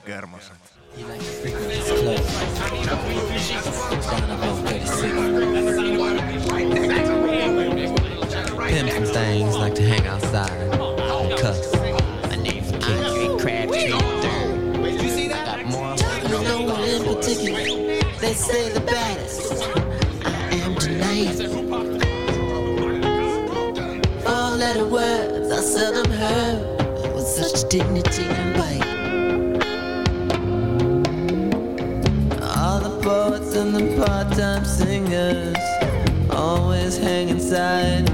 kermassa. They say the baddest I am tonight. Four-letter words I seldom heard with such dignity and bite. All the poets and the part-time singers always hang inside.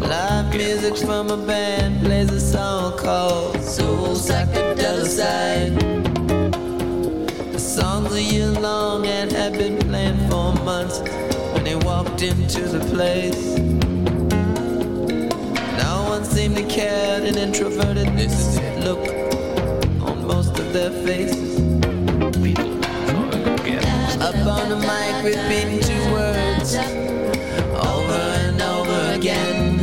Live music from a band plays a song called Soul Psychedelicide. Songs a year long and had been playing for months when they walked into the place. No one seemed to care, an introvertedness look on most of their faces. Up on the mic repeating two words over and over again.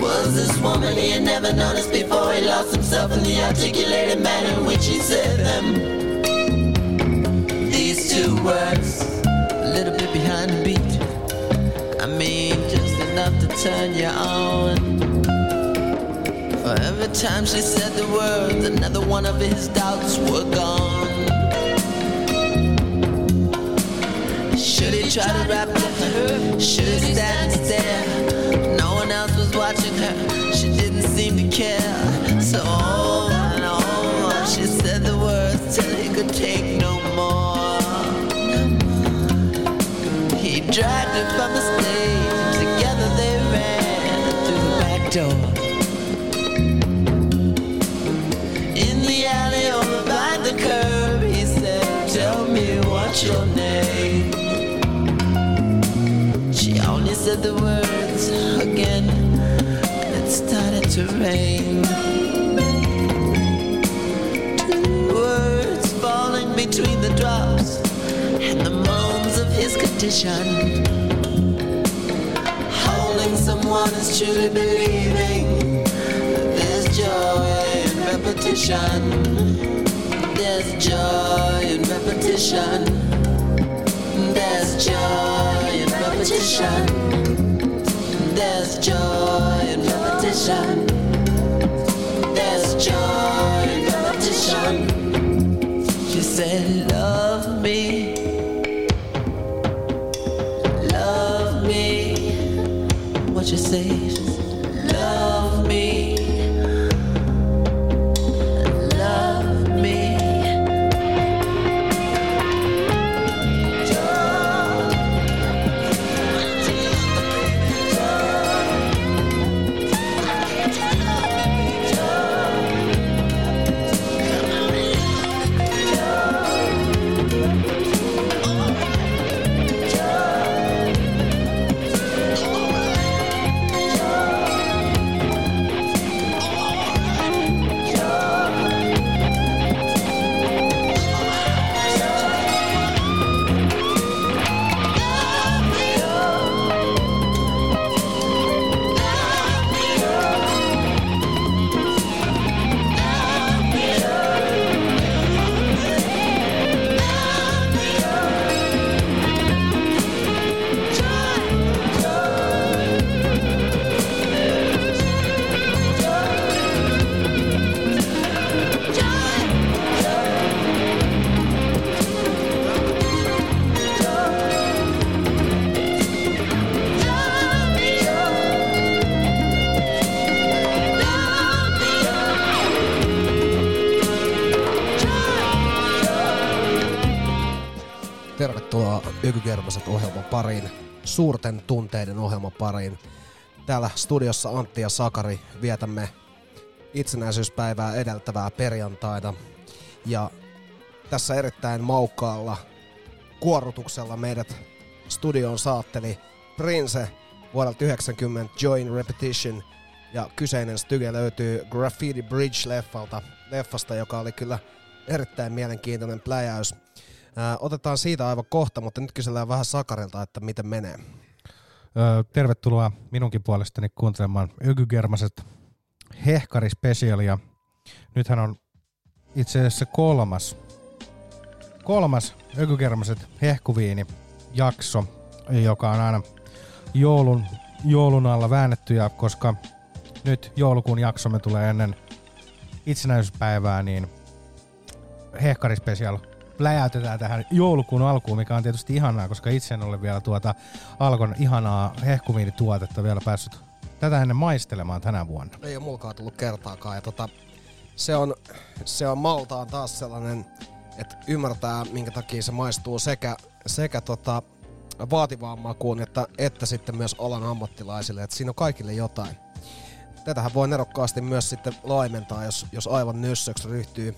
Was this woman he had never noticed before? He lost himself in the articulated manner in which he said them. Two words, a little bit behind the beat. I mean, just enough to turn you on. For every time she said the words, another one of his doubts were gone. Should he try to rap to her? Should he stand and stare? No one else was watching her. She didn't seem to care. So on and on, she said the words till he could take no more. Dragged her from the stage, together they ran through the back door. In the alley over by the curb, he said, tell me what's your name. She only said the words again, and it started to rain. Two words falling between the drops and the moans of his condition. Holding someone is truly believing there's joy in repetition. There's joy in repetition. There's joy in repetition. There's joy in repetition. There's joy in repetition. She said, love me. You say, love me, love me. Ykykermaset ohjelman pariin, suurten tunteiden ohjelman pariin. Täällä studiossa Antti ja Sakari vietämme itsenäisyyspäivää edeltävää perjantaina. Ja tässä erittäin maukkaalla kuorutuksella meidät studioon saatteli Prince vuodelta 90 Join Repetition. Ja kyseinen styge löytyy Graffiti Bridge-leffasta, joka oli kyllä erittäin mielenkiintoinen pläjäys. Otetaan siitä aivan kohta, mutta nyt kysellään vähän Sakarilta, että miten menee. Tervetuloa minunkin puolestani kuuntelemaan Ykykermaset hehkarispesiaalia. Nythän on itse asiassa kolmas Ökykermaset hehkuviini jakso, joka on aina joulun alla väännetty, ja koska nyt joulukuun jaksomme tulee ennen itsenäisyyspäivää, niin hehkarispesial läjäytetään tähän joulukuun alkuun, mikä on tietysti ihanaa, koska itse en ole vielä tuota Alkon ihanaa hehkuviinituotetta vielä päässyt tätä ennen maistelemaan tänä vuonna. Ei ole mulkaan tullut kertaakaan, ja se on maltaan taas sellainen, että ymmärtää minkä takia se maistuu sekä vaativaan makuun että sitten myös alan ammattilaisille, että siinä on kaikille jotain. Tätähän voi nerokkaasti myös sitten laimentaa, jos aivan nössöksi ryhtyy.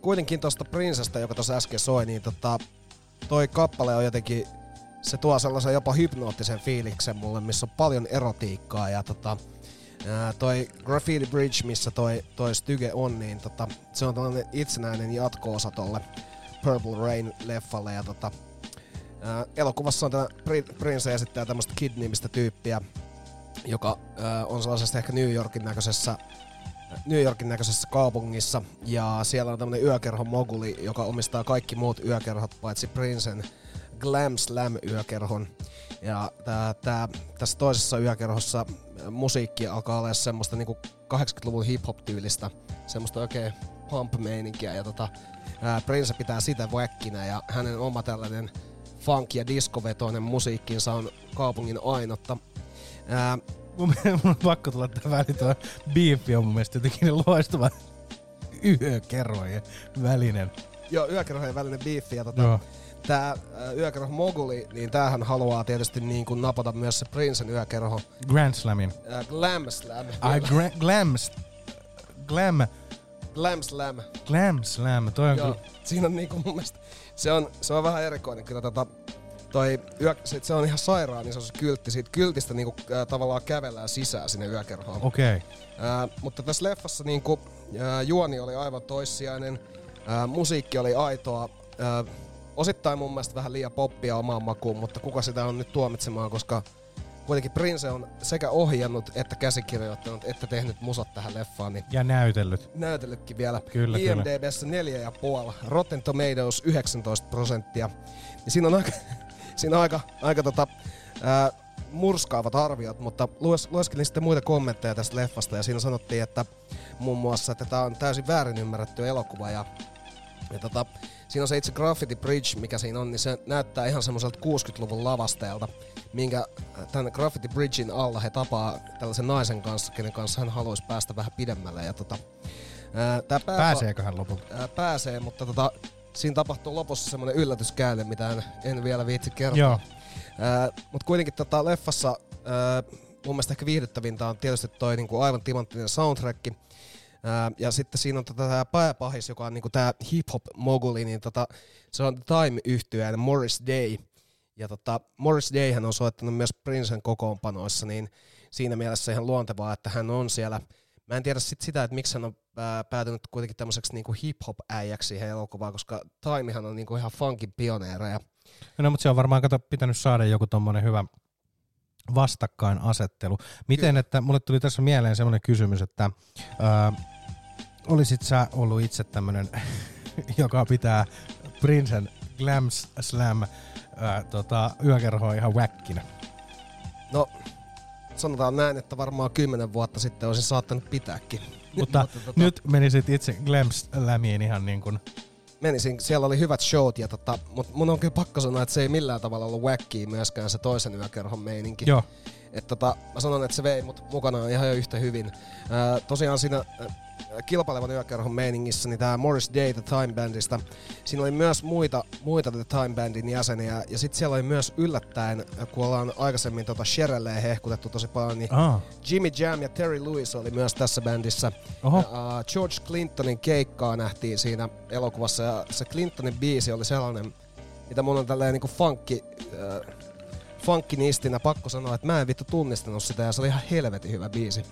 Kuitenkin tuosta Princestä, joka tuossa äsken soi, niin toi kappale on jotenkin, se tuo sellaisen jopa hypnoottisen fiiliksen mulle, missä on paljon erotiikkaa, ja toi Graffiti Bridge, missä toi Styge on, niin se on tällainen itsenäinen jatko-osa tolle Purple Rain-leffalle, ja elokuvassa on tämä Prince esittää tämmöistä Kid-nimistä tyyppiä, joka on sellaisesta ehkä New Yorkin näköisessä kaupungissa, ja siellä on tämmönen yökerhon moguli, joka omistaa kaikki muut yökerhot paitsi Princen Glam Slam yökerhon. Ja tässä toisessa yökerhossa musiikki alkaa olla semmoista niinku 80-luvun hip-hop-tyylistä, semmoista oikein pump-meininkiä, ja Prince pitää sitä väkkinä, ja hänen oma tällainen funk- ja diskovetoinen musiikkinsa on kaupungin ainotta. Mun on pakko tulla tämän väliin, tuo biifi on mun mielestä jotenkin loistava yökerhojen välinen. Joo, yökerhojen välinen biifi, ja tää yökerho moguli, niin tämähän haluaa tietysti niin kuin napata myös se Princen yökerho. Grand Slamin. Glam Slam. Glam Slam. Glam Slam, toi on kyllä. Siinä on niinku mun mielestä, se on vähän erikoinen kyllä se on ihan sairaan, niin se on se kyltti. Siitä kyltistä niinku tavallaan kävellään sisään sinne yökerhoon. Okei. Mutta tässä leffassa niinku juoni oli aivan toissijainen, musiikki oli aitoa, osittain mun mielestä vähän liian poppia omaan makuun, mutta kuka sitä on nyt tuomitsemaan, koska kuitenkin Prince on sekä ohjannut että käsikirjoittanut että tehnyt musat tähän leffaan. Niin ja näytellyt. Näytellytkin vielä. Kyllä, IMDb:ssä 4,5. Rotten Tomatoes 19%. Ja siinä on aika murskaavat arviot, mutta lueskelin sitten muita kommentteja tästä leffasta, ja siinä sanottiin, että muun muassa, että tämä on täysin väärin ymmärretty elokuva, ja siinä on se itse Graffiti Bridge, mikä siinä on, niin se näyttää ihan semmoiselta 60-luvun lavasteelta, minkä tämän Graffiti Bridgein alla he tapaa tällaisen naisen kanssa, kenen kanssa hän haluaisi päästä vähän pidemmälle, ja pääseekö hän lopulta? Pääsee, mutta siinä tapahtuu lopussa semmoinen yllätyskäänne, mitä en vielä viitsi kertoa. Mutta kuitenkin leffassa mun mielestä ehkä viihdyttävintä on tietysti toi niinku aivan timanttinen soundtrack. Ja sitten siinä on tämä pääpahis, joka on niinku tämä hip-hop-moguli, niin se on The Time-yhtyeen Morris Day. Ja Morris Dayhän on soittanut myös Princen kokoonpanoissa, niin siinä mielessä ihan luontevaa, että hän on siellä. Mä en tiedä sitä, että miksi hän on päätynyt kuitenkin tämmöiseksi niinku hip-hop-äijäksi siihen elokuvaan, koska Timehan on niinku ihan funkin pioneereja. No mutta se on varmaan pitänyt saada joku tommonen hyvä vastakkainasettelu. Kyllä. Että mulle tuli tässä mieleen semmoinen kysymys, että olisit sä ollut itse tämmönen, joka pitää Princen Glam Slam yökerhoa ihan väkkinä? No sanotaan näin, että varmaan 10 vuotta sitten olisin saattanut pitääkin. Mutta nyt menisit itse Glam Slamiin ihan niin kuin... Menisin, siellä oli hyvät showt, mutta mun on kyllä pakko sanoa, että se ei millään tavalla ollut wackia myöskään se toisen yökerhon meininki. Joo. Mä sanon, että se vei mut mukanaan ihan jo yhtä hyvin. Tosiaan siinä kilpailevan yökerhon meiningissä, niin tää Morris Day The Time Bandista, siinä oli myös muita The Time Bandin jäseniä, ja sit siellä oli myös yllättäen, kun ollaan aikaisemmin Sherelleen hehkutettu tosi paljon, niin Jimmy Jam ja Terry Lewis oli myös tässä bändissä. George Clintonin keikkaa nähtiin siinä elokuvassa, ja se Clintonin biisi oli sellainen, mitä mun on tälleen niinku funkkinistinä pakko sanoa, että mä en vittu tunnistanut sitä, ja se oli ihan helvetin hyvä biisi.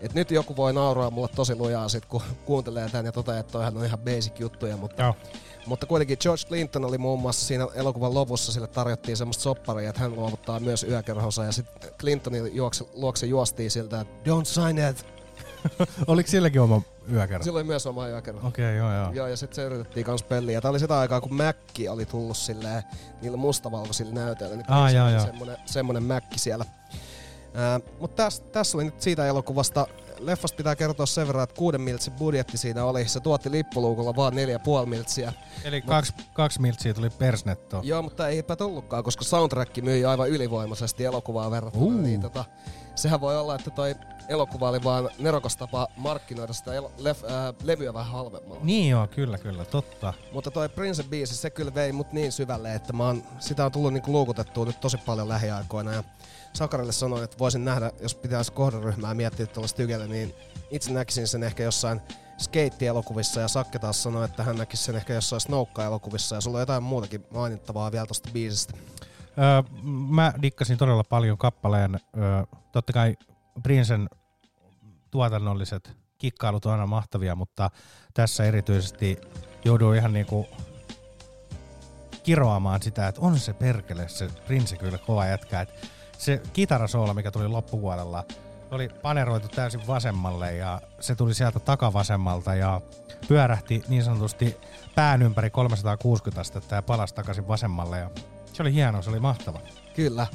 Et nyt joku voi nauraa mulle tosi lujaa sit, kun kuuntelee tän ja toteaa, että toihan on ihan basic juttuja, mutta kuitenkin George Clinton oli muun muassa siinä elokuvan lopussa, sille tarjottiin semmoista sopparia, että hän luovuttaa myös yökerhonsa, ja sitten Clintonin luokse juostiin siltä, että don't sign it! Oliko silläkin oma yökerho. Silloin myös oma yökerho. Okei, okay, joo. Joo, ja sitten se yritettiin kans peliä. Tää oli sitä aikaa, kun Mäkki oli tullut silleen, niillä mustavalkoisilla näytöillä. Niin semmonen Mäkki siellä. Mutta tässä oli nyt siitä elokuvasta. Leffasta pitää kertoa sen verran, että 6 miltsin budjetti siinä oli. Se tuotti lippuluukulla vaan 4,5 miltsiä. Eli 2 miltsiä tuli persnettoa. Joo, mutta eipä tullutkaan, koska soundtrack myi aivan ylivoimaisesti elokuvaa verrattuna. Niin, sehän voi olla, että toi elokuva oli vaan nerokas tapa markkinoida sitä levyä vähän halvemmalla. Niin joo, kyllä, totta. Mutta toi Princen biisi, se kyllä vei mut niin syvälle, että sitä on tullut niinku luukutettua nyt tosi paljon lähiaikoina. Ja Sakarille sanoin, että voisin nähdä, jos pitäisi kohderyhmää miettiä tuollaista tykellä, niin itse näkisin sen ehkä jossain skeitti-elokuvissa, ja Sakke taas sanoi, että hän näkisi sen ehkä jossain snoukka-elokuvissa, ja sulla on jotain muutakin mainittavaa vielä tosta biisistä. Mä dikkasin todella paljon kappaleen, totta kai Princen tuotannolliset kikkailut on aina mahtavia, mutta tässä erityisesti jouduin ihan niinku kiroamaan sitä, että on se perkele, se Prince kyllä kova jätkä, että se kitarasoola, mikä tuli loppuvuodella, oli paneroitu täysin vasemmalle ja se tuli sieltä takavasemmalta ja pyörähti niin sanotusti pään ympäri 360 astetta ja palasi takaisin vasemmalle. Ja se oli hienoa, se oli mahtava. Kyllä.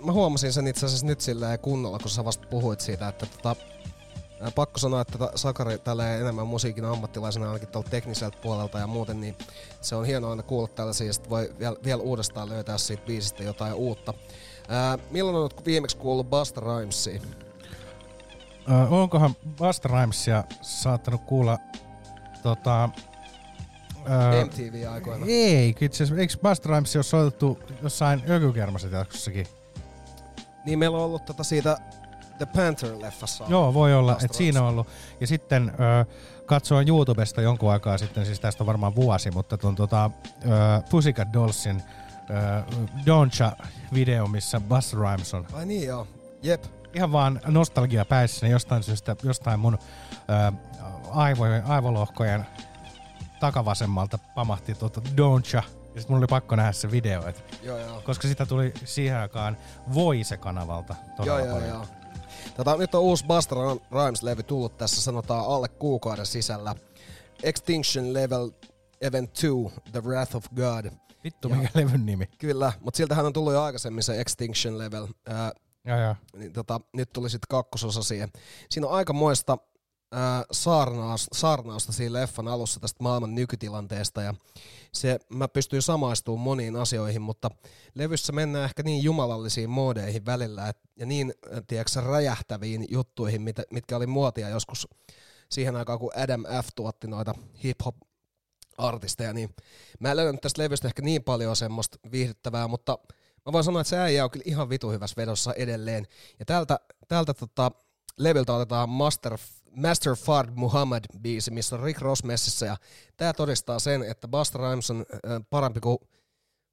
Mä huomasin sen itse asiassa nyt silleen kunnolla, kun sä vasta puhuit siitä, että pakko sanoa, että Sakari tälleen enemmän musiikin ammattilaisena ainakin tuolta tekniseltä puolelta ja muuten, niin se on hienoa aina kuulla tällaisia, että voi vielä uudestaan löytää siitä biisistä jotain uutta. Milloin oletko viimeksi kuullut Busta Rhymesia? Onkohan Busta Rhymesia saattanut kuulla MTV-aikoina? Ei, itse asiassa. Eikö Busta Rhymesia ole soitettu jossain ökykermaset jatkossakin? Niin, meillä on ollut siitä The Panther-leffassa. Joo, voi olla, että siinä on ollut. Ja sitten katsoin YouTubesta jonkun aikaa sitten, siis tästä on varmaan vuosi, mutta tuon Pussycat Dollsin Doncha-video, missä Busta Rhymes on. Ai niin joo, jep. Ihan vaan nostalgia päässä jostain syystä, jostain mun aivolohkojen takavasemmalta pamahti Doncha. Ja sit mun oli pakko nähdä se video, joo. Koska sitä tuli siihen aikaan Voice-kanavalta todella paljon. Joo. Nyt on uusi Busta Rhymes-levy tullut tässä, sanotaan alle kuukauden sisällä. Extinction Level Event 2, The Wrath of God. Vittu, mikä levyn nimi. Kyllä, mutta siltähän on tullut jo aikaisemmin se Extinction Level. Niin, nyt tuli sitten kakkososa siihen. Siinä on aikamoista saarnausta siinä leffan alussa tästä maailman nykytilanteesta. Ja mä pystyn samaistumaan moniin asioihin, mutta levyssä mennään ehkä niin jumalallisiin moodeihin välillä ja niin räjähtäviin juttuihin, mitkä oli muotia joskus siihen aikaan, kun Adam F. tuotti noita hip-hop artisteja, niin mä en löydä tästä levystä ehkä niin paljon semmoista viihdyttävää, mutta mä voin sanoa, että se äijä on kyllä ihan vitu hyvässä vedossa edelleen. Ja tältä levyltä otetaan Master Fard Muhammad -biisi, missä on Rick Ross messissä, ja tää todistaa sen, että Busta Rhymes on parempi kuin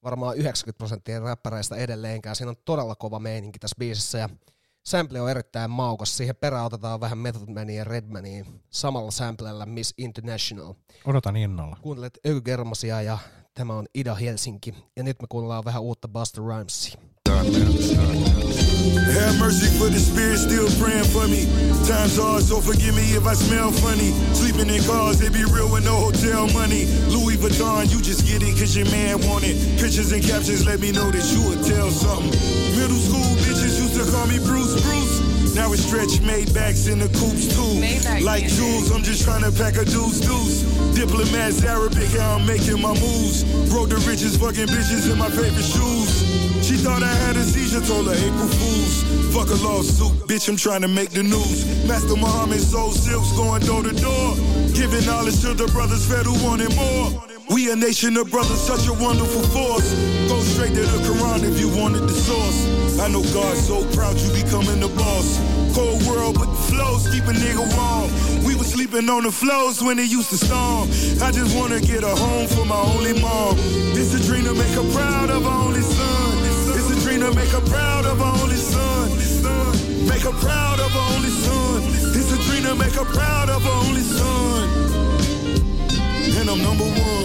varmaan 90% räppäreistä edelleenkään. Siinä on todella kova meininki tässä biisissä, ja sample on erittäin maukas. Siihen perään otetaan vähän Method Mania ja Redmania samalla samplella Miss International. Odotan innolla. Kuuntelet Ökygermasia ja tämä on Ida Helsinki. Ja nyt me kuunnellaan vähän uutta Busta Rhymesia. Have mercy for the spirit still praying for me. Time's hard, so forgive me if I smell funny. Sleeping in cars, they be real with no hotel money. Louis Vuitton, you just get it cause your man want it. Pictures and captions let me know that you would tell something. Middle school bitches used to call me Bruce. Now it's stretch Maybachs in the coupes too. Maybach, like jewels, I'm just trying to pack a deuce. Diplomats, Arabic, how I'm making my moves. Broke the richest fucking bitches in my favorite shoes. She thought I had a seizure, told her April Fools. Fuck a lawsuit, bitch, I'm trying to make the news. Master Muhammad sold silks going door to door. Giving knowledge to the brothers fed who wanted more. We a nation of brothers, such a wonderful force. Go straight to the Quran if you wanted the source. I know God's so proud you becoming the boss. Cold world with the flows, keep a nigga warm. We was sleeping on the flows when it used to storm. I just wanna get a home for my only mom. This a dream to make her proud of her only son. Make her proud of her only son. Make her proud of her only son. This a dream to make her proud of her only son. And I'm number one.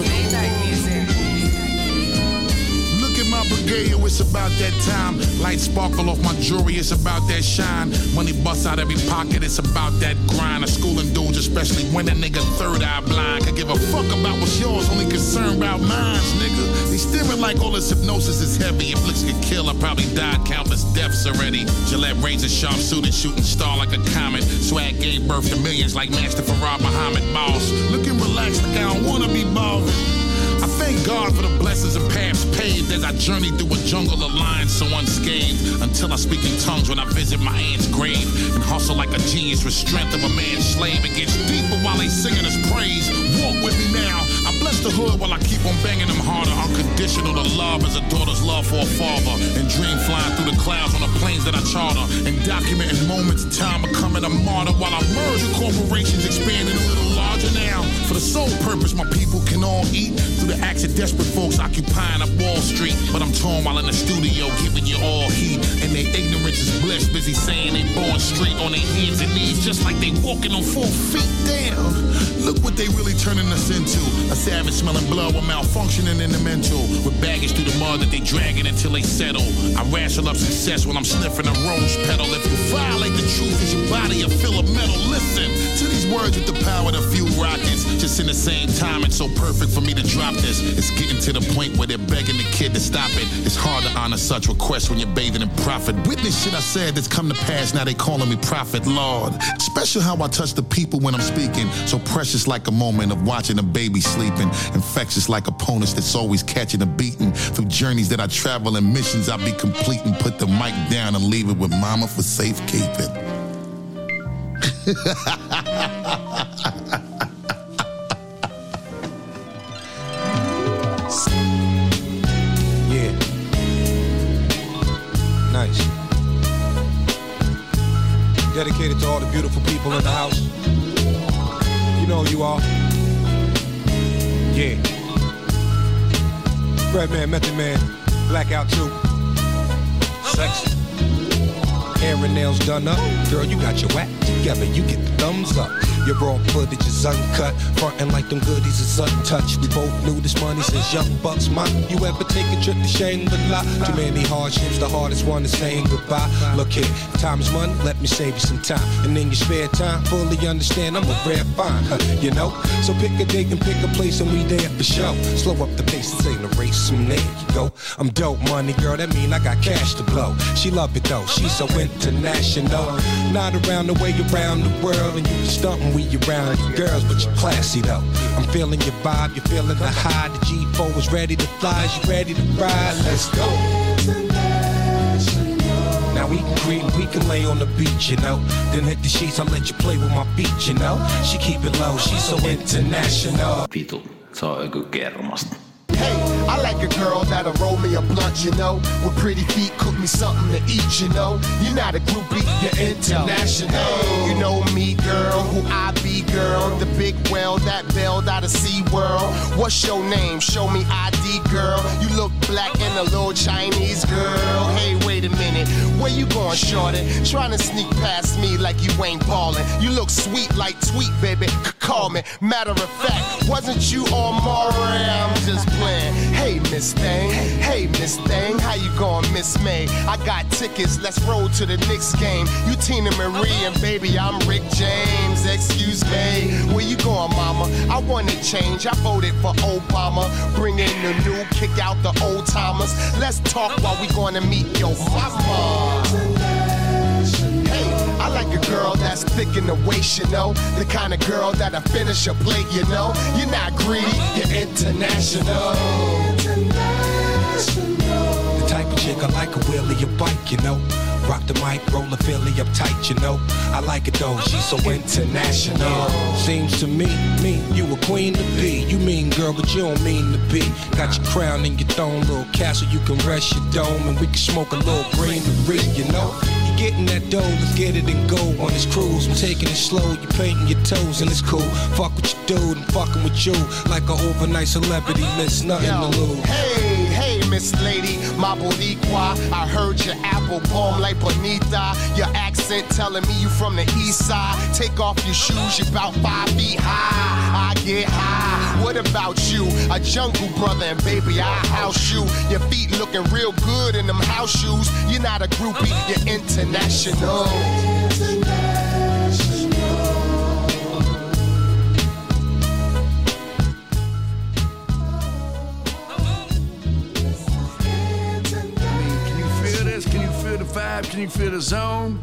Look at my brigade, it was it's about that time. Light sparkle off my jewelry, it's about that shine. Money busts out every pocket, it's about that grind. A schooling dudes, especially when a nigga third eye blind, could give a fuck about what's yours, only concerned about mine, nigga. They staring like all this hypnosis is heavy. If looks could kill, I probably died countless deaths already. Gillette razor sharp suited, shooting star like a comet. Swag gave birth to millions like Master Fard Muhammad, boss. Looking relaxed like I don't wanna be ballin'. I thank God for the blessings and paths paved as I journey through a jungle of lines so unscathed. Until I speak in tongues when I visit my aunt's grave and hustle like a genius with strength of a man's slave. It gets deeper while they singing his praise. Walk with me now. I bless the hood while I keep on banging them harder. Unconditional to love is a daughter's love for a father. And dream flying through the clouds on the planes that I charter. And documenting moments of time becoming a martyr while I merge with corporations expanding a little larger now. For the sole purpose my people can all eat. Through the acts of desperate folks occupying up Wall Street. But I'm torn while in the studio giving you all heat. And their ignorance is blessed, busy saying they born straight on their hands and knees just like they walking on 4 feet. Damn, look what they really turning us into. A savage smelling blood while malfunctioning in the mental. With baggage through the mud that they dragging until they settle. I ration up success when I'm sniffing a rose petal. If you violate the truth is your body a fill of metal. Listen to these words with the power to fuel rockets. Just in the same time it's so perfect for me to drop this. It's getting to the point where they're begging the kid to stop it. It's hard to honor such requests when you're bathing in profit. Witness shit I said that's come to pass, now they calling me prophet, Lord. Special how I touch the people when I'm speaking. So precious like a moment of watching a baby sleeping. Infectious like opponents that's always catching a beating. Through journeys that I travel and missions I be completing. Put the mic down and leave it with mama for safekeeping. Yeah. Nice. Dedicated to all the beautiful people in the house. You know who you are. Yeah. Redman, Method Man, Blackout 2. Sexy. Hair and nails done up. Girl, you got your whack together. You get the thumbs up. Your raw footage is uncut. Frontin' like them goodies is untouched. We both knew this money since young bucks. Mom, you ever take a trip to Shangri-La? Too many hardships, the hardest one is saying goodbye. Look here, time is money, let me save you some time. And in your spare time, fully understand I'm a rare find, you know? So pick a date and pick a place and we there for show. Slow up the pace, it's ain't a race, and there you go. I'm dope money, girl, that mean I got cash to blow. She love it though, she's so international. Not around the way, around the world. And you be stuntin' we around you girls, but you classy though. I'm feeling your vibe, you're feeling the high. The G4 is ready to fly, you ready to ride. Let's go. Now we can creep, we can lay on the beach, you know. Then hit the sheets, I'll let you play with my feet, you know. She keep it low, she's so international. Vitu, se on joku kermasta. Hey! I like a girl that'll roll me a blunt, you know. With pretty feet, cook me something to eat, you know. You're not a groupie, you're international. You know me, girl, who I be, girl. The big whale that bailed out of SeaWorld. What's your name? Show me ID, girl. You look black and a little Chinese, girl. Hey, wait a minute, where you going, shorty? Trying to sneak past me like you ain't ballin'. You look sweet like Tweet, baby, call me. Matter of fact, wasn't you on Maury? I'm just playing. Hey, Miss Thang. Hey, Miss Thang. How you going, Miss May? I got tickets. Let's roll to the Knicks game. You Tina Marie and baby, I'm Rick James. Excuse me. Where you going, mama? I want to change. I voted for Obama. Bring in the new, kick out the old timers. Let's talk while we going to meet your mama. I like a girl that's thick in the waist, you know. The kind of girl that'll finish a plate, you know. You're not greedy, you're international. The type of chick I like a wheelie, a bike, you know. Rock the mic, roll a Philly up tight, you know. I like it though, she's so international. Seems to me, you a queen to be. You mean girl, but you don't mean to be. Got your crown and your throne, little castle, you can rest your dome. And we can smoke a little greenery, you know. Getting that dough, let's get it and go on this cruise. I'm taking it slow, you painting your toes and it's cool. Fuck with your dude, I'm fucking with you like an overnight celebrity, miss nothing to lose. Hey, hey. Miss Lady Maboliqua. I heard your apple palm like bonita. Your accent telling me you from the east side. Take off your shoes, you're about 5 feet high. I get high. What about you? A jungle brother, and baby, I house you. Your feet looking real good in them house shoes. You're not a groupie, you're international. Vibe, can you feel the zone?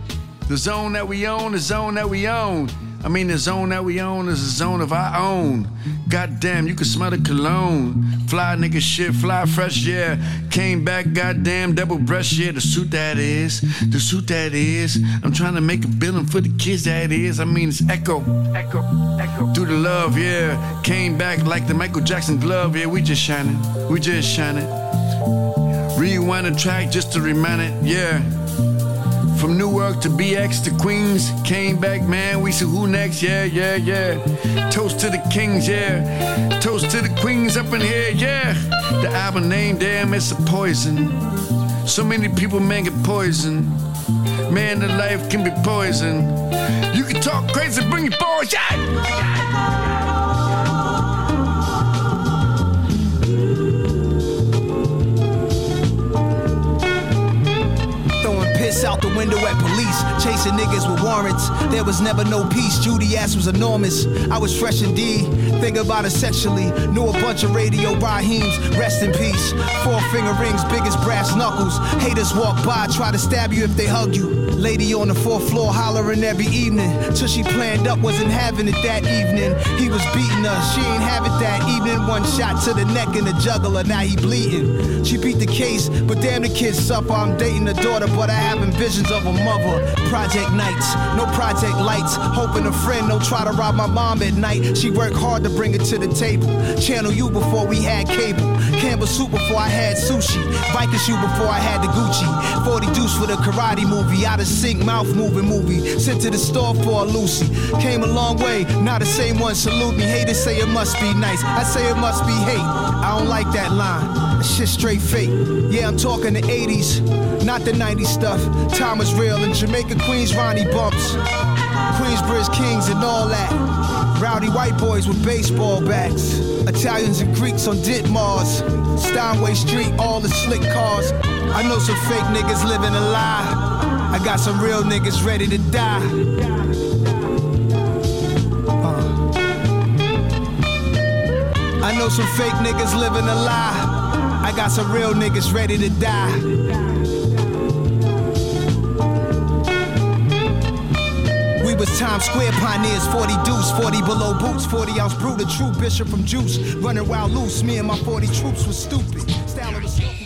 The zone that we own, the zone that we own. I mean, the zone that we own is a zone of our own. Goddamn, you can smell the cologne. Fly nigga shit, fly fresh, yeah. Came back, goddamn, double breast, yeah. The suit that is, the suit that is. I'm trying to make a billing for the kids that is. I mean, it's echo, echo, echo. Through the love, yeah. Came back like the Michael Jackson glove, yeah. We just shining, we just shining. Rewind the track just to remind it, yeah. From Newark to BX to Queens, came back, man, we see who next, yeah, yeah, yeah. Toast to the kings, yeah. Toast to the queens up in here, yeah. The album name, damn, it's a poison. So many people make it poison. Man, the life can be poison. You can talk crazy, bring your boys, yeah. Out the window at police, chasing niggas with warrants. There was never no peace. Judy ass was enormous. I was fresh indeed. Think about it sexually. Knew a bunch of radio Raheems. Rest in peace. Four finger rings, big as brass knuckles. Haters walk by, try to stab you if they hug you. Lady on the fourth floor hollering every evening. Till she planned up, wasn't having it that evening. He was beating her, she ain't have it that evening. One shot to the neck and the jugular, now he bleeding. She beat the case, but damn the kids suffer. I'm dating a daughter, but I haven't visions of a mother. Project nights, no project lights. Hoping a friend don't try to rob my mom at night. She worked hard to bring it to the table. Channel U before we had cable. Campbell soup before I had sushi. Viking shoe before I had the Gucci. 40 deuce for the karate movie. Out of sync, mouth moving movie. Sent to the store for a Lucy. Came a long way, now the same one salute me. Haters say it must be nice. I say it must be hate. I don't like that line. That shit straight fake. Yeah, I'm talking the 80s, not the 90s stuff. Time was real in Jamaica, Queens, Ronnie Bumps, Queensbridge Kings and all that. Rowdy white boys with baseball bats, Italians and Greeks on Ditmars, Steinway Street, all the slick cars. I know some fake niggas living a lie. I got some real niggas ready to die. I know some fake niggas living a lie. I got some real niggas ready to die. Was Times Square pioneers, 40 deuce, 40 below boots, 40 ounce brew, the true bishop from juice, running wild loose, me and my 40 troops was stupid. Style of the stupid.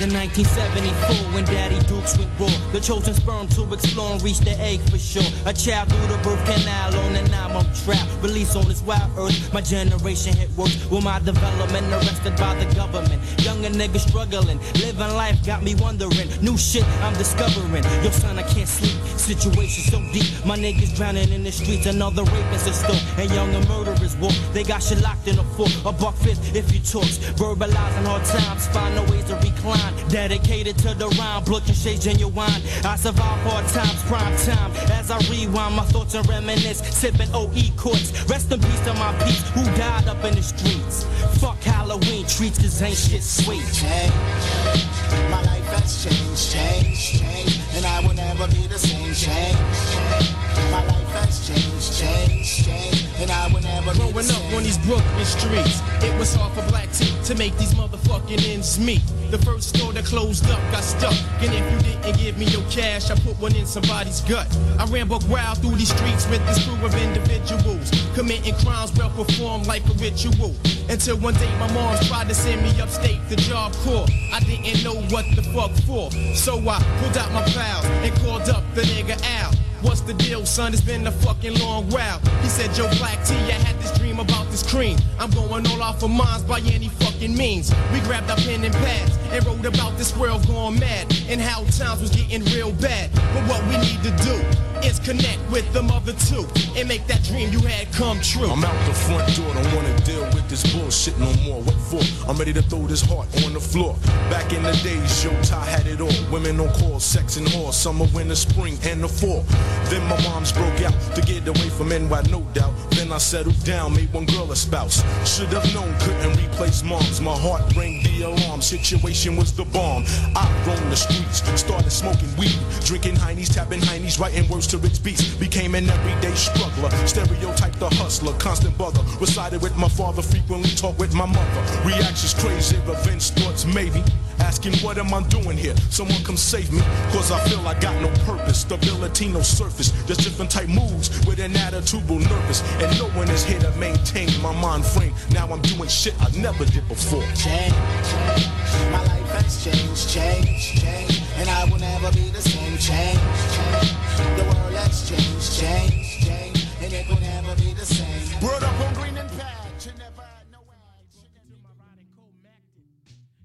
In 1974, when Daddy Dukes would roar, the chosen sperm to explore and reach the egg for sure. A child through the birth canal on an album trap, released on this wild earth. My generation hit worse with my development arrested by the government. Younger niggas struggling, living life got me wondering. New shit I'm discovering. Yo son, I can't sleep. Situation so deep, my niggas drowning in the streets. Another rapist in store, and younger murderers walk. They got shit locked in a fort, a $1.50 if you talks. Verbalizing hard times, find no ways to recline. Dedicated to the rhyme, blood and shades genuine. I survive hard times, prime time. As I rewind my thoughts and reminisce, sipping OE courts. Rest in peace to my peeps who died up in the streets. Fuck Halloween treats, cause ain't shit sweet. Change, my life has changed, change, change, and I will never be the same. Change, my life has changed, change, change, and I will never be the same. Growing up on these Brooklyn streets, it was hard for black teeth to make these motherfucking ends meet. The first store that closed up got stuck, and if you didn't give me your cash, I put one in somebody's gut. I ran buck wild through these streets with this crew of individuals, committing crimes well performed like a ritual. Until one day my mom tried to send me upstate the Job Corps. I didn't know what the fuck for, so I pulled out my pals and called up the nigga Al. What's the deal, son? It's been a fucking long while. He said, yo, Black T, I had this dream about this cream. I'm going all out for mines by any fucking means. We grabbed our pen and pads and wrote about this world gone mad and how times was getting real bad. But what we need to do is connect with them other two and make that dream you had come true. I'm out the front door, don't wanna deal with this bullshit no more. What for? I'm ready to throw this heart on the floor. Back in the days, yo, Ty had it all. Women don't call, sex and all. Summer, winter, spring, and the fall. Then my mom's broke out to get away from NY, no doubt. Then I settled down, made one girl a spouse. Should have known, couldn't replace moms. My heart rang the alarm, situation was the bomb. I roamed the streets, started smoking weed, drinking heinies, tapping heinies, writing words to rich beats. Became an everyday struggler, stereotyped the hustler, constant bother. Resided with my father, frequently talked with my mother. Reactions crazy, revenge sports maybe. Asking what am I doing here? Someone come save me, cause I feel I got no purpose. Stability, no surface, just different type moves with an attitudinal nervous. And no one is here to maintain my mind frame. Now I'm doing shit I never did before. Change, change, my life has changed. Change, change, and I will never be the same. Change, change, the world has changed. Change, change, and it will never be the same. Brought up on green and patch.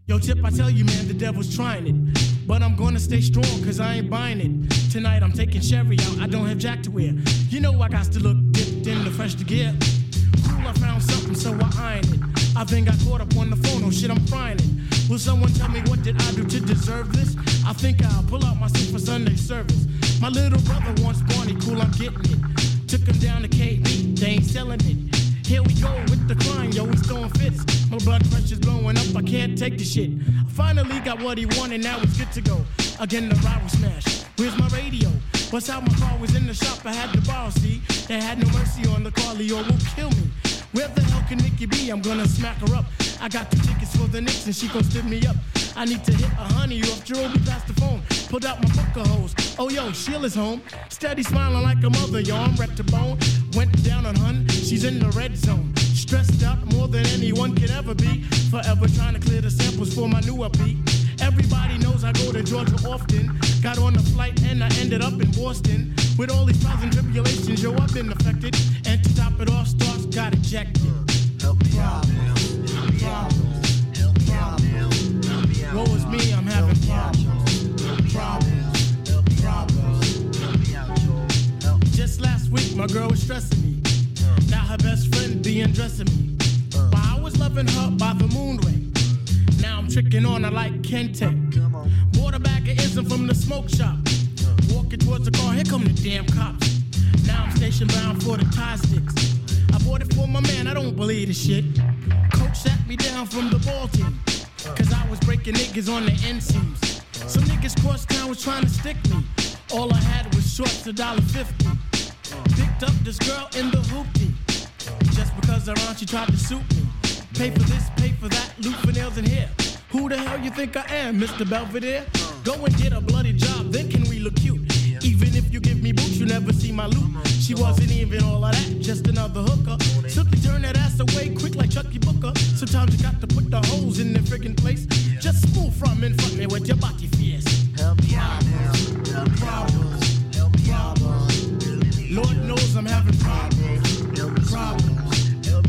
Yo, Tip, I tell you, man, the devil's trying it. But I'm gonna stay strong, cause I ain't buying it. Tonight I'm taking Sherry out, I don't have Jack to wear. You know I got to look dipped in the fresh to gear. Cool, I found something, so I ironed it. I think I caught up on the phone, oh shit, I'm frying it. Will someone tell me what did I do to deserve this? I think I'll pull out my suit for Sunday service. My little brother wants Barney, cool, I'm getting it. Took him down to KB, they ain't selling it. Here we go with the crime, yo, it's throwing fits. My blood pressure's blowing up, I can't take the shit. I finally got what he wanted, now it's good to go. Again, the ride was smashed. Where's my radio? What's how my car was in the shop, I had to borrow, see? They had no mercy on the car, Leo will kill me. Where the hell can Nikki be? I'm gonna smack her up. I got the tickets for the Knicks and she gon' stiff me up. I need to hit a honey off Jerome past the phone. Pulled out my poker hose. Oh yo, Sheila's home. Steady smiling like a mother, yo, I'm wrecked to bone. Went down on hun, she's in the red zone. Stressed out more than anyone could ever be. Forever trying to clear the samples for my new upbeat. Everybody knows I go to Georgia often. Got on a flight and I ended up in Boston. With all these trials and tribulations, yo, I've been affected. And to top it off, stars got ejected. Help me out, help me out, help me out, help me out. Woe is me, I'm having problems. Problems, problems, help me out, yo. Just last week, my girl was stressing me. Now her best friend be undressing me. While I was loving her by the moon ray. Now I'm tricking on her like Kente. Bought a bag of ism from the smoke shop. Walking towards the car, here come the damn cops. Now I'm station bound for the tie sticks. I bought it for my man, I don't believe this shit. Coach sat me down from the ball team. Cause I was breaking niggas on the NCs. Some niggas cross town was trying to stick me. All I had was shorts, $1.50. Picked up this girl in the hoopty. Just because around she tried to suit me. Pay for this, pay for that, loot for nails in here. Who the hell you think I am, Mr. Belvedere? Go and get a bloody job, then can we look cute? Even if you give me boots, you never see my loot. She wasn't even all of that, just another hooker. Simply turn that ass away quick like Chucky Booker. Sometimes you got to put the holes in the friggin' place. Just spool from in front me with your body fierce. Help me out, help me out, help me out. Lord knows I'm having problems, problems,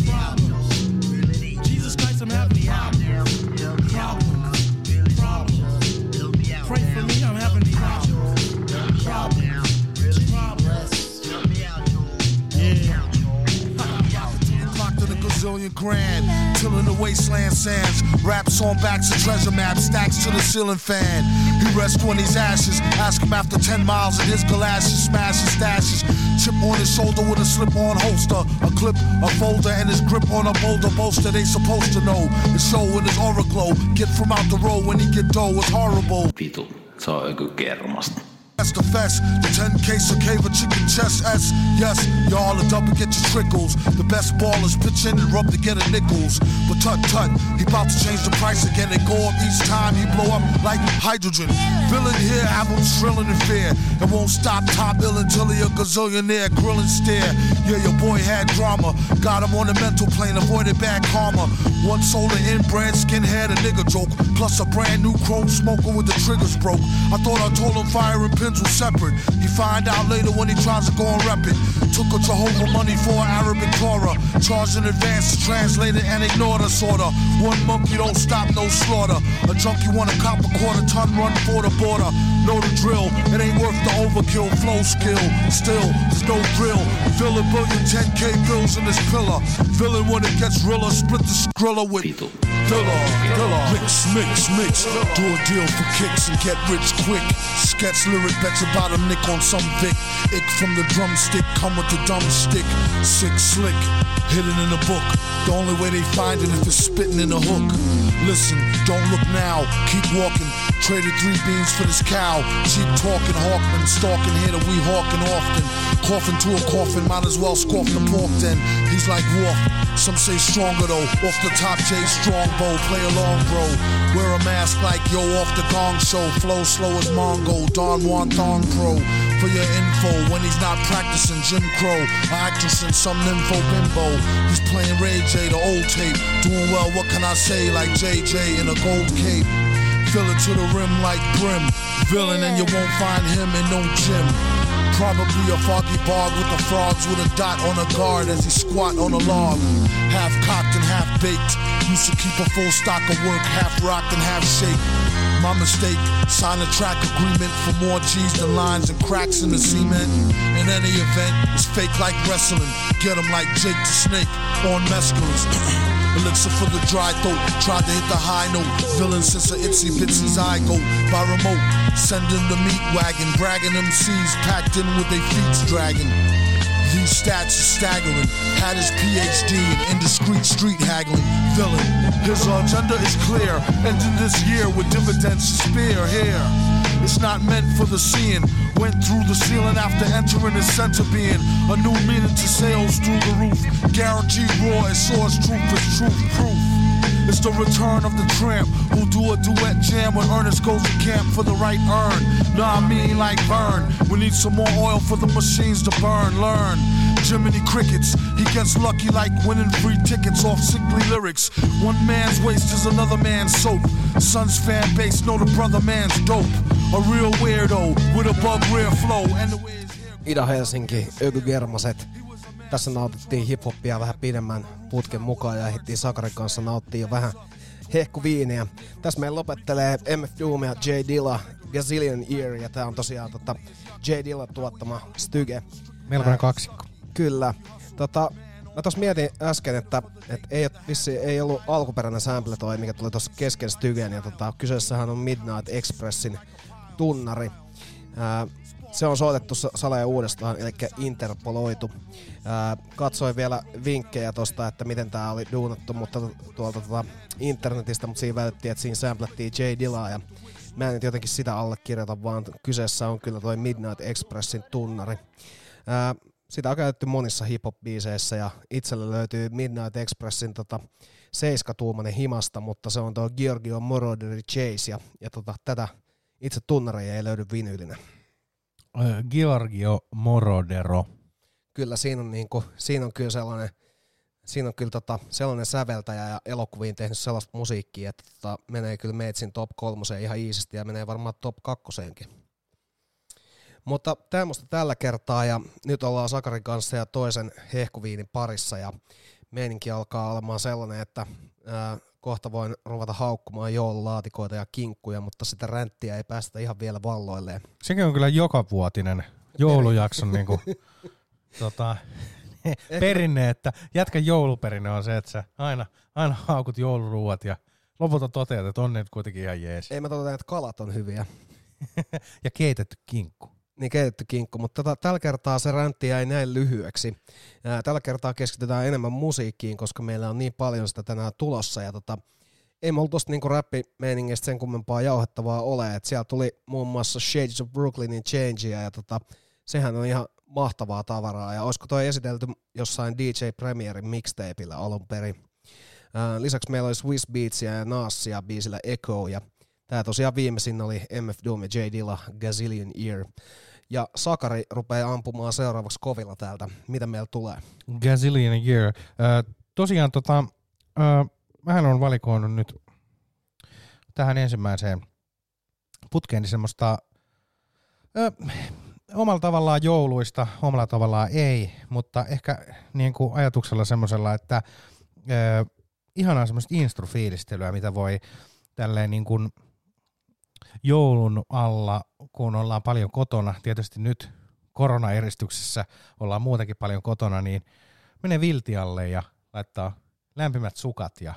problems. Jesus Christ, I'm having problems, problems, problems. Pray for me, I'm having problems, problems, problems. Yeah. Clocked on a gazillion grand, tilling the wasteland sands. Raps on backs of treasure maps, stacks to the ceiling fan. He rests on his ashes. Ask him after 10 miles of his galoshes, smashes, stashes. Chip on his shoulder with a slip-on holster, a clip, a folder, and his grip on a boulder bolster. They supposed to know. It's show in his aura glow. Get from out the road when he get dough. It's horrible. Vitu, se on joku kermasta. That's the fest, the 10K Sacava chicken chest S. Yes, y'all are double get your trickles. The best ballers pitch in and rub together nickels. But tut tut, he bout to change the price again. It go up each time, he blow up like hydrogen. Villain here, albums thrilling in fear. It won't stop top ill until he a gazillionaire. Grill and stare, yeah, your boy had drama. Got him on the mental plane, avoided bad karma. One solar inbred, skinhead, a nigga joke. Plus a brand new chrome smoker with the triggers broke. I thought I told him fire and pin potential shepherd. You find out later when he tries to go and rep it. Took a Jehovah money for an Arabic Torah. Charged in advance to translate it and ignored us order. One monkey don't stop, no slaughter. A junkie want a cop a quarter ton, run for the border. Know the drill, it ain't worth the overkill. Flow skill, still, there's no drill. Villain billion, 10K bills in this pillar. Villain when it gets realer, split the skrilla with Pitbull. Dilla, mix, do a deal for kicks and get rich quick. Sketch lyric bets about a nick on some Vic. Ick from the drumstick, come with the dumb stick. Sick slick, hidden in a book. The only way they find it if it's spitting in a hook. Listen, don't look now, keep walking. Traded 3 beans for this cow. Cheap talking, Hawkman, stalking here that we hawking often. Coughing to a coffin, might as well scoff the pork then. He's like Wolf, some say stronger though. Off the top, J Strongbow, play along bro. Wear a mask like yo off the Gong Show. Flow slow as Mongo, Don Juan Thong Pro. For your info, when he's not practicing Jim Crow, an actress in some nympho bimbo. He's playing Ray J, the old tape. Doing well, what can I say, like JJ in a gold cape. Fill it to the rim like Brim. Villain and you won't find him in no gym. Probably a foggy bog with the frogs with a dot on a guard as he squat on a log. Half cocked and half baked. Used to keep a full stock of work, half rocked and half shaped. My mistake, sign a track agreement for more G's than lines and cracks in the cement. In any event, it's fake like wrestling. Get him like Jake the Snake on mescalines. Elixir for the dry throat, tried to hit the high note. Villain since a itsy bitsy's eye go by remote. Sending the meat wagon, bragging MCs packed in with their feet dragging. These stats are staggering. Had his PhD in indiscreet street haggling. Villain, his agenda is clear. Ending this year with dividends to spare here. It's not meant for the seeing. Went through the ceiling after entering his center being. A new meaning to sales through the roof. Guaranteed raw and source truth is truth proof. It's the return of the tramp who'll do a duet jam when Ernest goes to camp for the right urn. Nah, I mean like burn. We need some more oil for the machines to burn. Learn. Jiminy Crickets, he gets lucky like winning free tickets off sickly lyrics. One man's waste is another man's soap. Son's fan base know the brother man's dope. A real weirdo with a bug rare flow. Ida-Helsinki, Ökygermaset. Tässä nautittiin hiphoppia vähän pidemmän putken mukaan ja ehdittiin Sakarin kanssa nauttia vähän hehkuviiniä. Tässä meillä lopettelee MF Doom ja J. Dilla, Gazillion Ear, ja tää on tosiaan J. Dilla tuottama Styge. Melkoinen kaksikko. Kyllä. Mä tossa mietin äsken, että ei ollut alkuperäinen sample toi, mikä tuli tossa kesken Stygen, ja kyseessähän on Midnight Expressin tunnari. Se on soitettu salaja uudestaan, eli interpoloitu. Katsoin vielä vinkkejä tosta, että miten tää oli duunattu, mutta tuolta internetistä, mutta siinä välittiin, että siinä samplettiin J. Dillaa, ja mä en nyt jotenkin sitä allekirjoita, vaan kyseessä on kyllä toi Midnight Expressin tunnari. Sitä on käytetty monissa hip-hop-biiseissä, ja itselle löytyy Midnight Expressin 7-tuumainen himasta, mutta se on tuo Giorgio Moroder Chase, ja tätä itse tunnaria ei löydy vinyylinä. Giorgio Morodero. Kyllä, siinä on kyllä sellainen säveltäjä ja elokuviin tehnyt sellaista musiikkia, että menee kyllä meitsin top 3 ihan iisisti ja menee varmaan top 2. Mutta tämmöistä tällä kertaa, ja nyt ollaan Sakarin kanssa ja toisen hehkuviinin parissa, ja meininki alkaa olemaan sellainen, että kohta voin ruveta haukkumaan joululaatikoita ja kinkkuja, mutta sitä ränttiä ei päästä ihan vielä valloilleen. Sekin on kyllä jokavuotinen joulujakson niinku, perinne, että jätkän jouluperinne on se, että sä aina haukut jouluruuat ja lopulta toteat, että on ne nyt kuitenkin ihan jees. Ei, mä totean, että kalat on hyviä. Ja keitetty kinkku. Niin, keitetty kinkku, mutta tällä kertaa se räntti jäi näin lyhyeksi. Tällä kertaa keskitytään enemmän musiikkiin, koska meillä on niin paljon sitä tänään tulossa. Ja ei me ollut tosta niinku räppimeiningistä sen kummempaa jauhettavaa ole. Et siellä tuli muun muassa Shades of Brooklynin Changeia, ja sehän on ihan mahtavaa tavaraa. Ja olisiko toi esitelty jossain DJ Premierin mixtapeillä alun perin. Lisäksi meillä oli Swiss Beatsia ja Nasia biisillä Echo, ja tää tosiaan viimeisin oli MF Doom ja J. Dilla, Gazillion Ear. Ja Sakari rupeaa ampumaan seuraavaksi kovilla täältä. Mitä meillä tulee? Gazillion Ear. Tosiaan mähän on valikoinut nyt tähän ensimmäiseen putkeen semmoista Omalla tavallaan jouluista, omalla tavallaan ei, mutta ehkä niin kuin ajatuksella semmoisella, että ihanaa semmoista instrufiilistelyä, mitä voi tälleen niin kuin joulun alla, kun ollaan paljon kotona, tietysti nyt koronaeristyksessä ollaan muutenkin paljon kotona, niin menee viltialle ja laittaa lämpimät sukat ja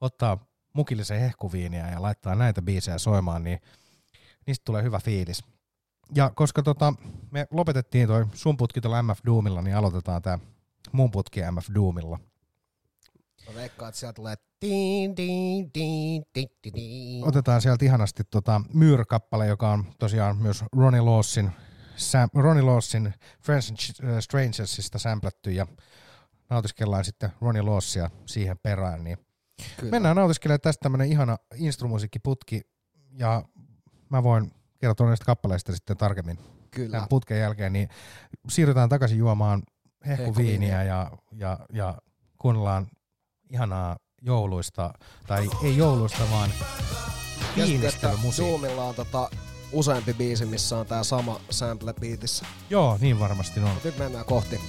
ottaa mukillisen hehkuviiniä ja laittaa näitä biisejä soimaan, niin niistä tulee hyvä fiilis. Ja koska me lopetettiin toi sun putki tuolla MF Doomilla, niin aloitetaan tää mun putki MF Doomilla. Veikkaat, sieltä tulee otetaan sieltä ihanasti Myr-kappale, joka on tosiaan myös Ronnie Lawsin Friends and Strangersista samplätty, ja nautiskellaan sitten Ronnie Lawsia siihen perään. Niin mennään nautiskelemaan tästä tämmönen ihana instrumusiikkiputki, ja mä voin kertoa näistä kappaleista sitten tarkemmin. Kyllä. Tämän putken jälkeen, niin siirrytään takaisin juomaan hehkuviiniä ja kuunnellaan ihanaa jouluista, tai ei jouluista, vaan fiilistelymusiikkia. Doomilla on useampi biisi, missä on tää sama sample beatissä. Joo, niin varmasti on. Nyt mennään kohti.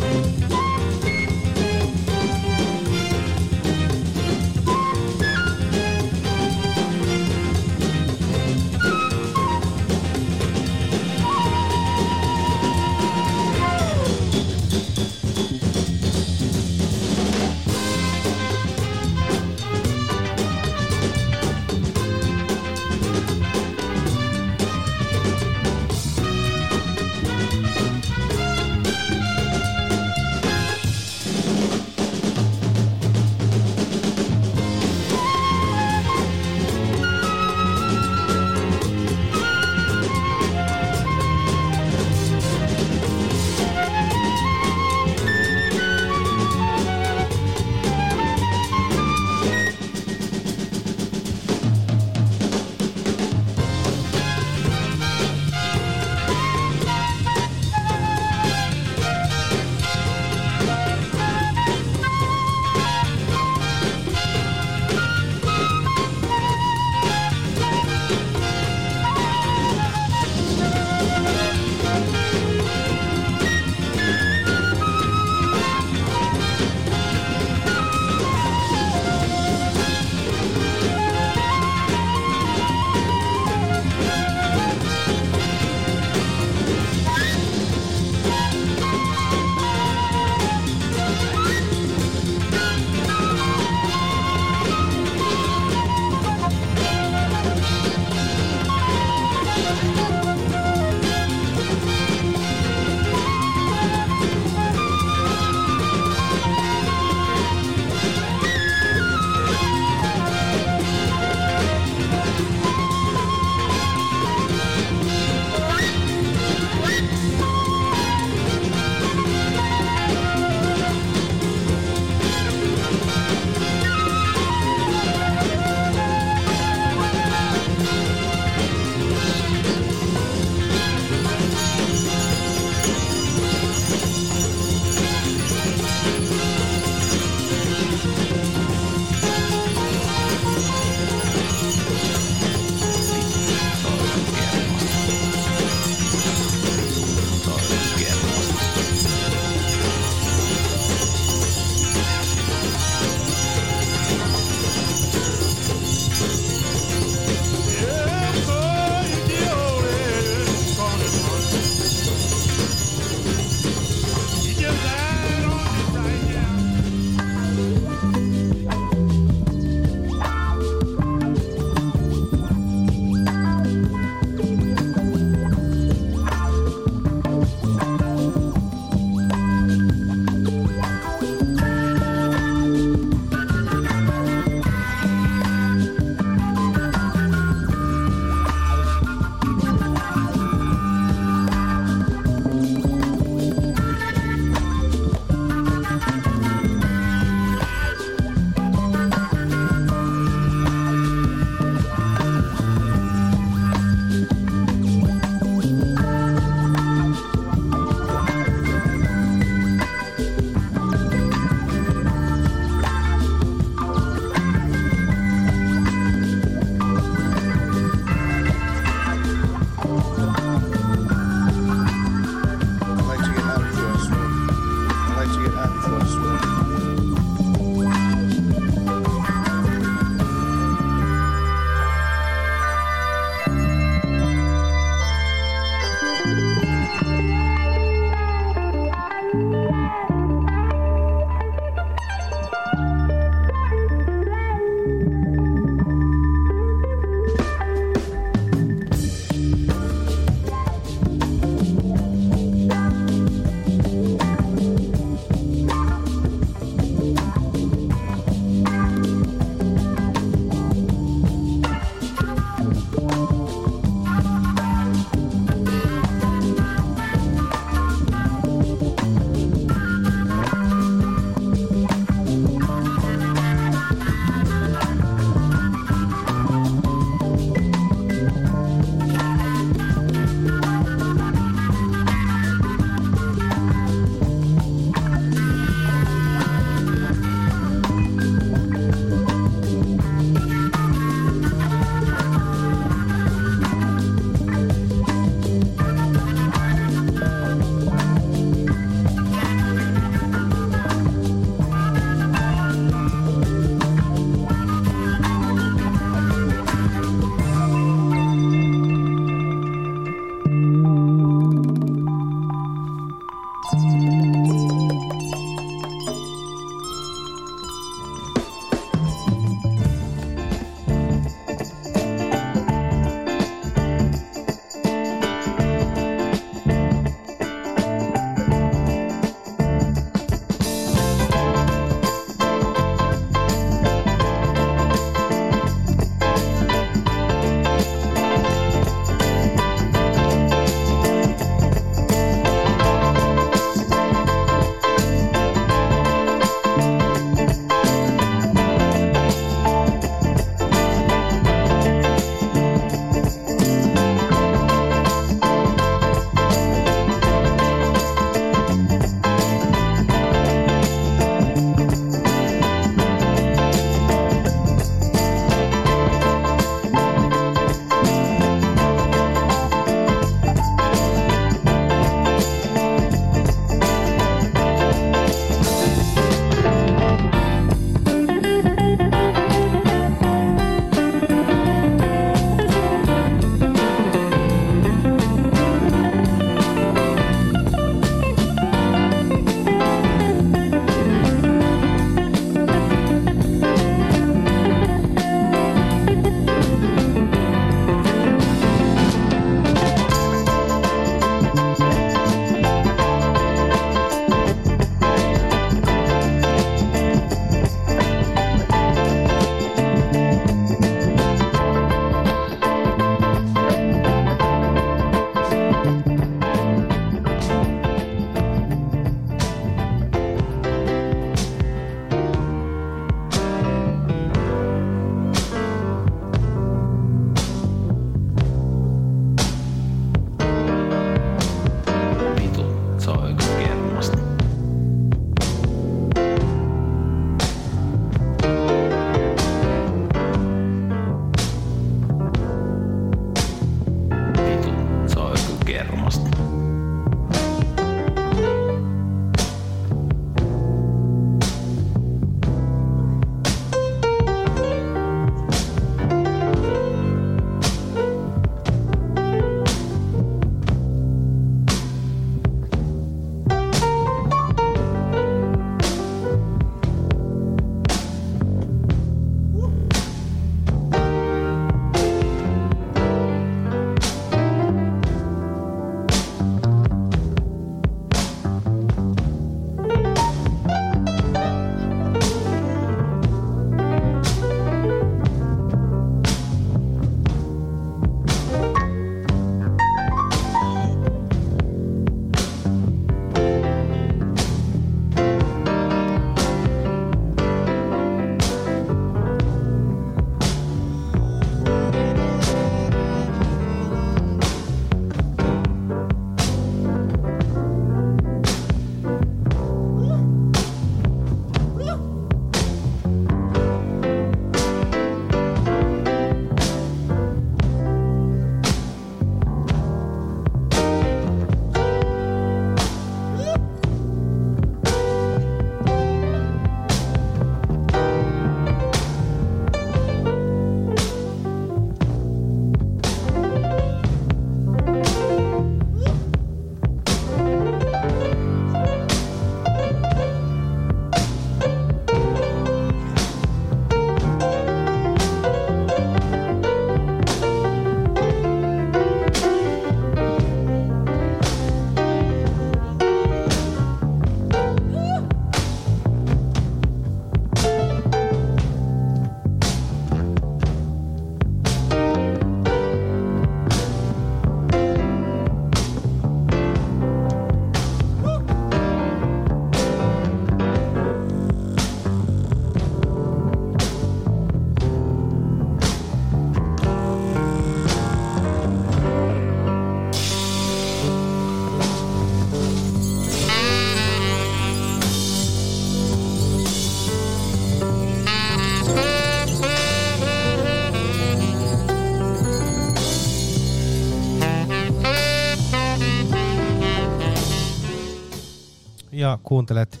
Ja kuuntelet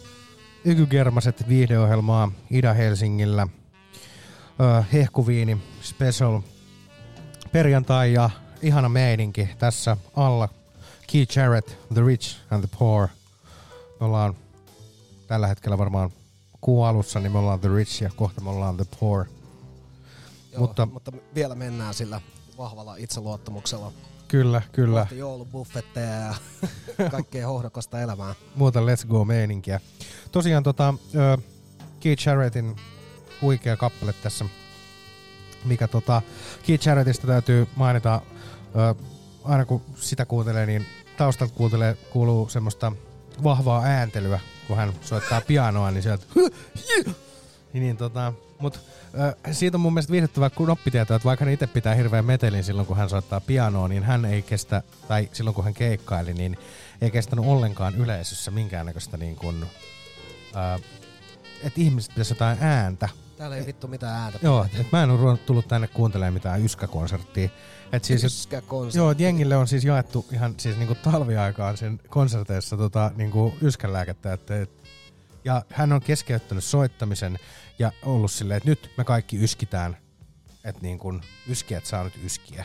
Ykygermaset viihdeohjelmaa Ida-Helsingillä. Hehkuviini special perjantai ja ihana meininki tässä alla. Keith Jarrett, The Rich and the Poor. Me ollaan tällä hetkellä varmaan kuun alussa, niin me ollaan The Rich ja kohta me ollaan The Poor. Joo, mutta vielä mennään sillä vahvalla itseluottamuksella. Kyllä, kyllä. Kohti joulubuffetteja ja kaikkea hohdokasta elämää. Muuta let's go meininkiä. Tosiaan Keith Jarrettin huikea kappale tässä, mikä Keith Jarrettista täytyy mainita. Aina kun sitä kuuntelee, niin taustalta kuuluu semmoista vahvaa ääntelyä, kun hän soittaa pianoa, niin sieltä... Mutta siitä on mun mielestä viihdyttävää knoppitietoa, että vaikka hän itse pitää hirveän metelin silloin, kun hän soittaa pianoa, niin hän ei kestä, tai silloin kun hän keikkaili, niin ei kestänyt ollenkaan yleisössä minkäännäköistä niin kuin, että ihmiset pitäisi jotain ääntä. Täällä ei vittu mitään ääntä. Joo, että mä en ole tullut tänne kuuntelemaan mitään yskäkonserttia. Yskäkonserttia. Joo, jengille on siis jaettu ihan siis niinku talviaikaan sen konserteissa niinku yskänlääkettä, että ja hän on keskeyttänyt soittamisen ja ollut silleen, että nyt me kaikki yskitään, että niin kun yskijät saa nyt yskiä.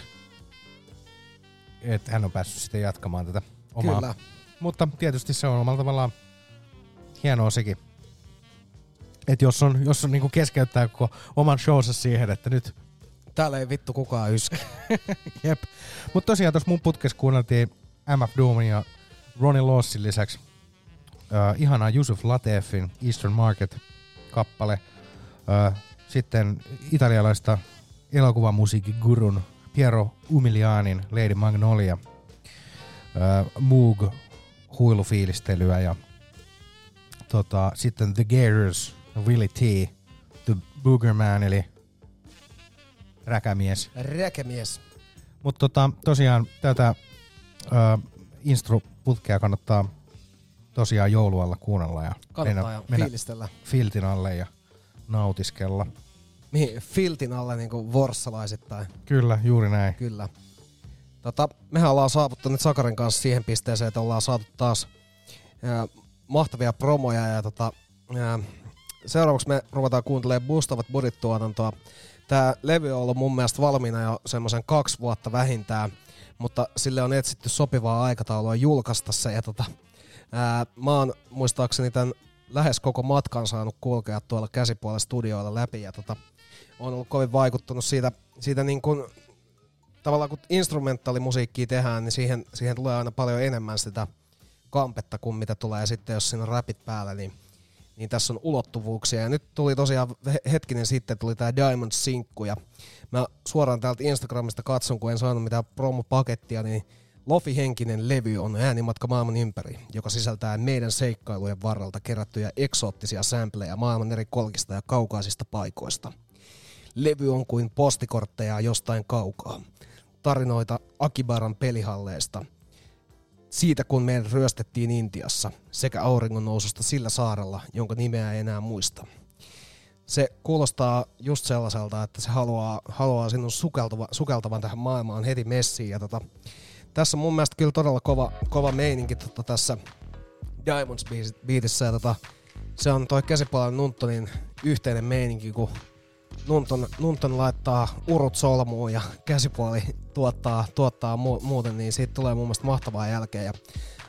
Että hän on päässyt sitten jatkamaan tätä omaa. Kyllä. Mutta tietysti se on omalla tavallaan hienoa sekin. Että jos on niin kun keskeyttää koko oman showsa siihen, että nyt... Täällä ei vittu kukaan yski. Jep. Mutta tosiaan tuossa mun putkessa kuunneltiin MF Doomin ja Ronnie Lawsin lisäksi ihanaa Yusuf Lateefin Eastern Market-kappale. Sitten italialaista elokuvamusiikkigurun Piero Umilianin Lady Magnolia. Moog huilufiilistelyä ja sitten The Gators, Willie T, The Boogerman eli Räkämies. Räkämies. Mutta tosiaan tätä instruputkea kannattaa tosiaan joulualla kuunnella ja mennä fiilistellä filtin alle ja nautiskella. Mihin filtin alle niinku vorsalaisittain. Kyllä, juuri näin. Kyllä. Mehän ollaan saavuttu nyt Sakarin kanssa siihen pisteeseen, että ollaan saatu taas mahtavia promoja ja seuraavaksi me ruvetaan kuuntelemaan Bustavat Budit-tuotantoa. Tää levy on ollut mun mielestä valmiina jo semmoisen 2 vuotta vähintään, mutta sille on etsitty sopivaa aikataulua julkaista se ja mä oon muistaakseni tämän lähes koko matkan saanut kulkea tuolla käsipuolella studioilla läpi ja on ollut kovin vaikuttunut siitä niin kun, tavallaan kun instrumentaalimusiikkia tehdään, niin siihen tulee aina paljon enemmän sitä kampetta kuin mitä tulee sitten, jos siinä on rapit päällä, niin tässä on ulottuvuuksia. Ja nyt tuli tosiaan hetkinen sitten, tuli tää Diamond-sinkku ja mä suoraan täältä Instagramista katson, kun en saanut mitään promopakettia, niin Lofi-henkinen levy on äänimatka maailman ympäri, joka sisältää meidän seikkailujen varrelta kerättyjä eksoottisia sampleja maailman eri kolkista ja kaukaisista paikoista. Levy on kuin postikortteja jostain kaukaa. Tarinoita Akibaran pelihalleista. Siitä kun meidät ryöstettiin Intiassa sekä auringonnoususta sillä saarella, jonka nimeä ei enää muista. Se kuulostaa just sellaiselta, että se haluaa sinun sukeltavan tähän maailmaan heti messiin ja tässä on mun mielestä kyllä todella kova meininki tässä Diamonds-biitissä. Ja se on toi käsipalan Nuntonin yhteinen meininki, kun Nunton laittaa urut solmuun ja käsipuoli tuottaa muuten, niin siitä tulee mun mielestä mahtavaa jälkeä. Ja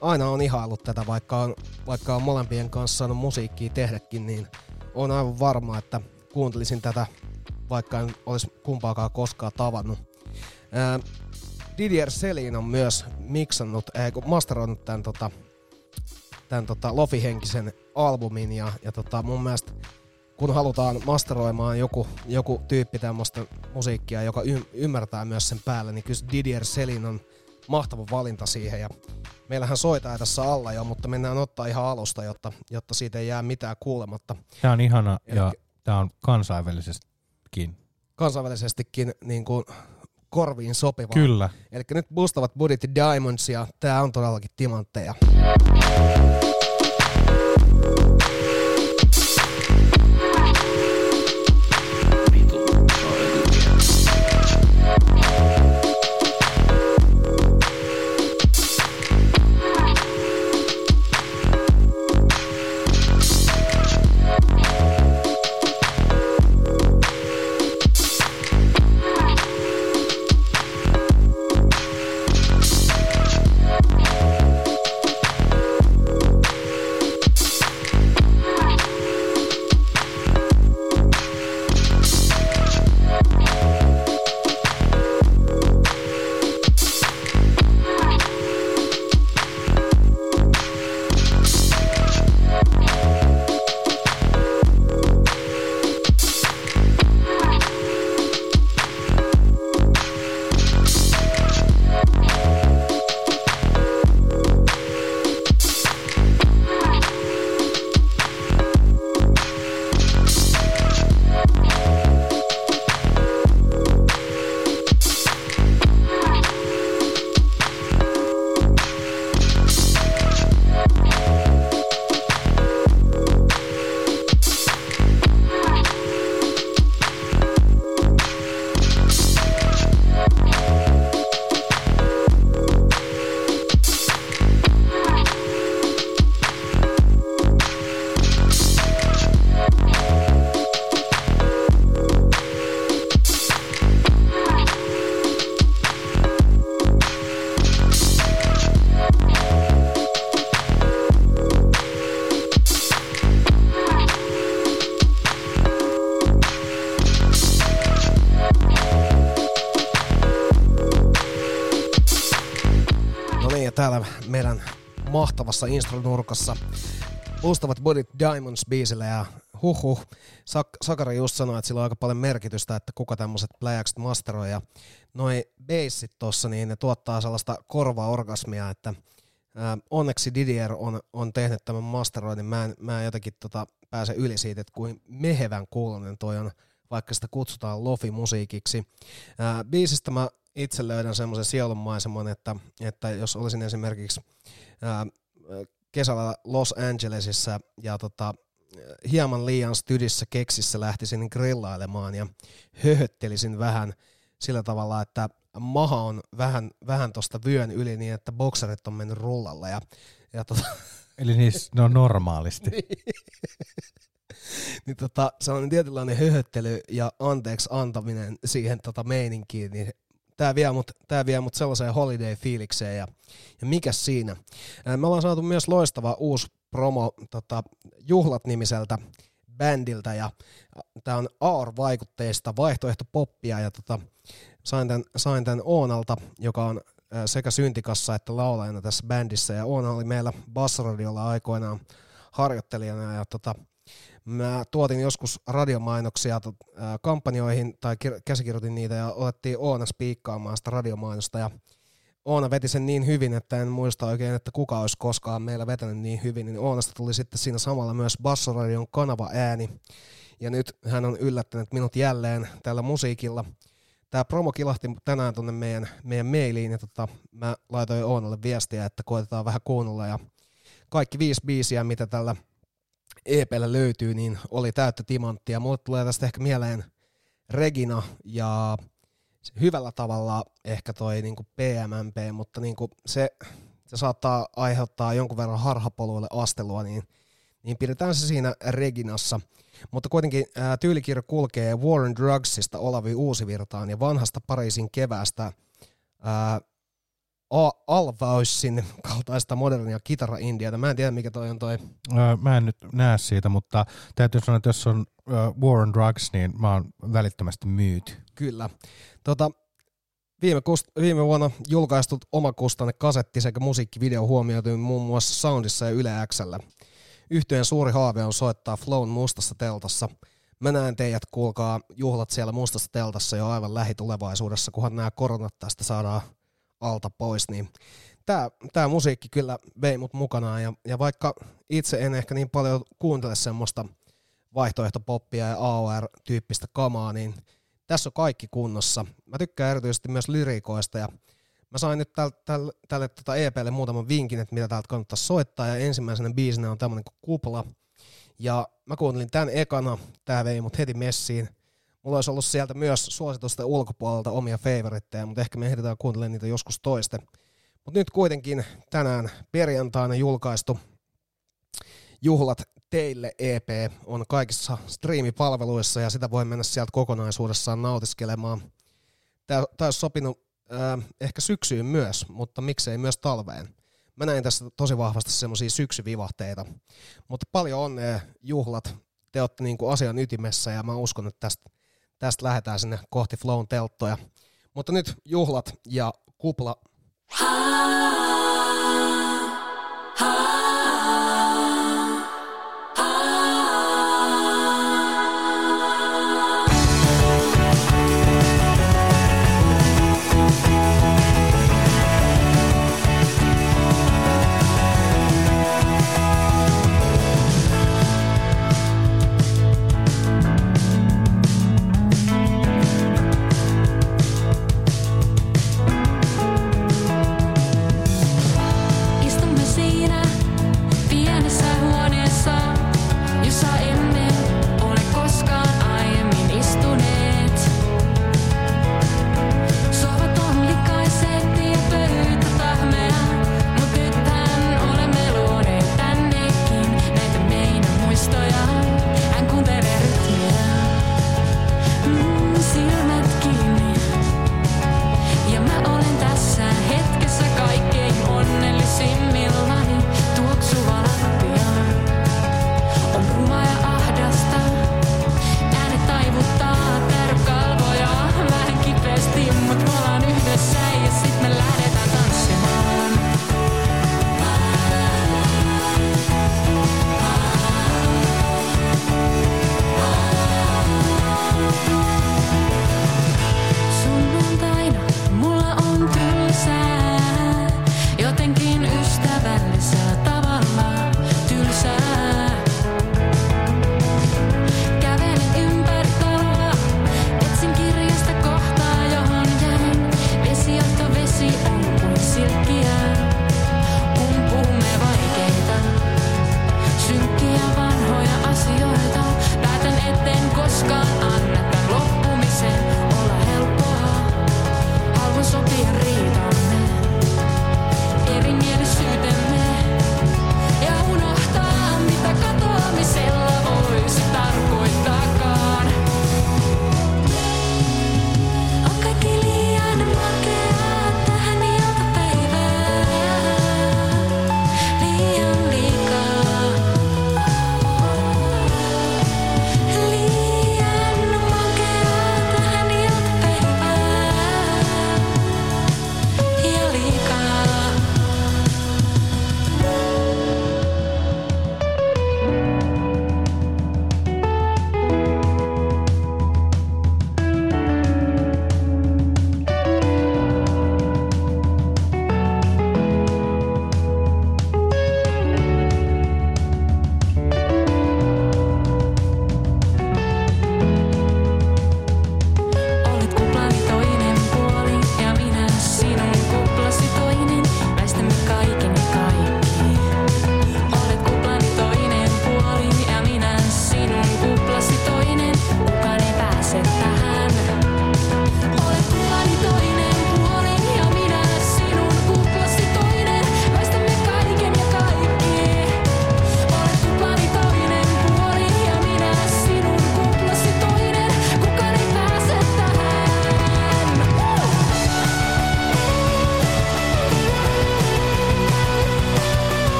aina on ihaillut tätä, vaikka on molempien kanssa saanut musiikkia tehdäkin, niin on aivan varma, että kuuntelisin tätä, vaikka en olisi kumpaakaan koskaan tavannut. Didier Selin on myös masteroinut tämän Lofi-henkisen albumin ja mun mielestä kun halutaan masteroimaan joku tyyppi tämmöistä musiikkia, joka ymmärtää myös sen päälle, niin kyllä Didier Selin on mahtava valinta siihen. Ja meillähän soitaan tässä alla jo, mutta mennään ottaa ihan alusta, jotta siitä ei jää mitään kuulematta. Tämä on ihana ja tämä on kansainvälisestikin niin kuin korviin sopiva. Kyllä. Elikkä nyt Bustavat Budit ja Diamonds ja tää on todellakin timantteja. täällä meidän mahtavassa instronurkassa. Ostavat Bodit Diamonds-biisillä ja huhhuh. Sakari just sanoi, että sillä on aika paljon merkitystä, että kuka tämmöiset pläjäkset masteroi. Ja noi bassit tossa, niin ne tuottaa sellaista korvaorgasmia, että onneksi Didier on tehnyt tämän masteroinnin. Mä en jotenkin pääse yli siitä, että kuin mehevän kuulonen toi on, vaikka sitä kutsutaan lofi-musiikiksi. Biisistä mä itse löydän semmoisen sielunmaiseman, että jos olisin esimerkiksi kesällä Los Angelesissa ja hieman liian stydissä keksissä lähtisin grillailemaan ja höhöttelisin vähän sillä tavalla, että maha on vähän tuosta vyön yli niin, että bokserit on mennyt rullalle. Eli niissä ne on normaalisti. Niin sellainen tietynlainen höhöttely ja anteeksi antaminen siihen meininkiin, niin Tää vie mut sellaiseen holiday-fiilikseen ja mikäs siinä. Me ollaan saatu myös loistava uusi promo Juhlat-nimiseltä bändiltä ja tää on AR-vaikutteista vaihtoehtopoppia ja sain tän Oonalta, joka on sekä syntikassa että laulajana tässä bändissä ja Oona oli meillä Bassradiolla aikoinaan harjoittelijana ja mä tuotin joskus radiomainoksia kampanjoihin tai käsikirjoitin niitä ja otettiin Oona spiikkaamaan sitä radiomainosta ja Oona veti sen niin hyvin, että en muista oikein, että kuka olisi koskaan meillä vetänyt niin hyvin, niin Oonasta tuli sitten siinä samalla myös Bassoradion kanavaääni ja nyt hän on yllättänyt minut jälleen tällä musiikilla. Tämä promo kilahti tänään tuonne meidän mailiin ja mä laitoin Oonalle viestiä, että koetetaan vähän kuunnella ja kaikki 5 biisiä, mitä tällä EP:llä löytyy, niin oli täyttä timanttia. Mulle tulee tästä ehkä mieleen Regina ja hyvällä tavalla ehkä toi niinku PMMP, mutta niinku se saattaa aiheuttaa jonkun verran harhapoluille astelua, niin pidetään se siinä Reginassa. Mutta kuitenkin tyylikirja kulkee War on Drugsista Olavi Uusivirtaan ja vanhasta Pariisin keväästä Alvaussin kaltaista modernia kitara-indiata. Mä en tiedä, mikä toi on toi. Mä en nyt näe siitä, mutta täytyy sanoa, että jos on War on Drugs, niin mä oon välittömästi myyty. Kyllä. Viime vuonna julkaistut omakustanne kasetti sekä musiikkivideo huomioitui muun muassa Soundissa ja Yle X:llä. Yhtyeen suuri haave on soittaa Flown mustassa teltassa. Mä näen teidät, kuulkaa, juhlat siellä mustassa teltassa jo aivan lähitulevaisuudessa, kunhan nämä koronat tästä saadaan alta pois, niin tää musiikki kyllä vei mut mukanaan ja vaikka itse en ehkä niin paljon kuuntele semmoista vaihtoehtopoppia ja AOR-tyyppistä kamaa, niin tässä on kaikki kunnossa. Mä tykkään erityisesti myös lyriikoista ja mä sain nyt tälle EP:lle muutaman vinkin, että mitä täältä kannattaa soittaa ja ensimmäisenä biisinä on tämmönen kuin Kupla ja mä kuuntelin tän ekana, tää vei mut heti messiin. Mulla olisi ollut sieltä myös suositusten ulkopuolelta omia favoritteja, mutta ehkä me ehditään kuuntelemaan niitä joskus toisten. Mutta nyt kuitenkin tänään perjantaina julkaistu Juhlat teille EP on kaikissa striimipalveluissa ja sitä voi mennä sieltä kokonaisuudessaan nautiskelemaan. Tämä olisi sopinut ehkä syksyyn myös, mutta miksei myös talveen. Mä näin tässä tosi vahvasti semmoisia syksyvivahteita, mutta paljon onnea Juhlat. Te olette niinku asian ytimessä ja mä uskon, että tästä lähdetään sinne kohti Flown telttoja. Mutta nyt Juhlat ja Kupla.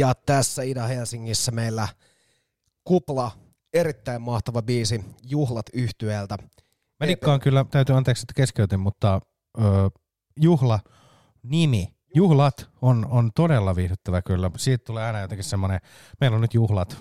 Ja tässä Ida-Helsingissä meillä Kupla, erittäin mahtava biisi Juhlat -yhtyeeltä. Mä nikkaan kyllä, täytyy anteeksi, että keskeytin, mutta juhla-nimi, Juhlat on todella viihdyttävä kyllä. Siitä tulee aina jotenkin semmoinen, meillä on nyt juhlat.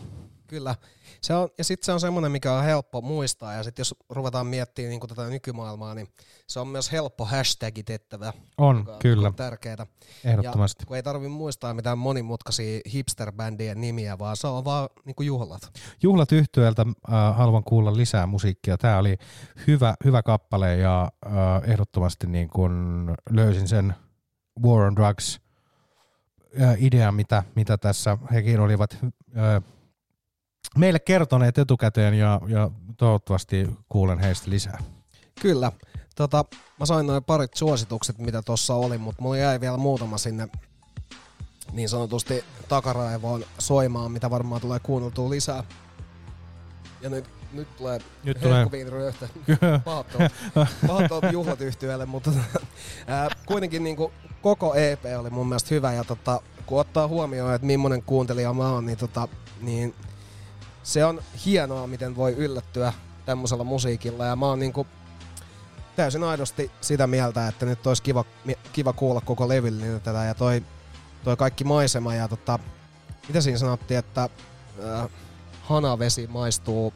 Kyllä. Se on, ja sitten se on semmoinen, mikä on helppo muistaa, ja sitten jos ruvetaan miettimään niin tätä nykymaailmaa, niin se on myös helppo hashtagitettävä. On, kyllä. On tärkeää. Ehdottomasti. Ja kun ei tarvitse muistaa mitään monimutkaisia hipsterbändien nimiä, vaan se on vaan niin kuin Juhlat. Juhlat -yhtyeeltä haluan kuulla lisää musiikkia. Tämä oli hyvä kappale, ja ehdottomasti niin kun löysin sen War on Drugs -idea, mitä tässä hekin olivat meille kertoneet etukäteen, ja toivottavasti kuulen heistä lisää. Kyllä. Mä sain noin parit suositukset, mitä tuossa oli, mutta mulla jäi vielä muutama sinne niin sanotusti takaraivoon soimaan, mitä varmaan tulee kuunneltua lisää. Ja nyt tulee herkkuviin ryöhtö. Pahattelut Juhlat -yhtyeelle, mutta kuitenkin niin kuin koko EP oli mun mielestä hyvä, ja kun ottaa huomioon, että millainen kuuntelija mä oon, niin se on hienoa, miten voi yllättyä tämmöisellä musiikilla, ja mä oon niinku täysin aidosti sitä mieltä, että nyt olisi kiva kuulla koko levyllinen tätä, ja toi kaikki maisema, ja mitä siinä sanottiin, että hanavesi maistuu,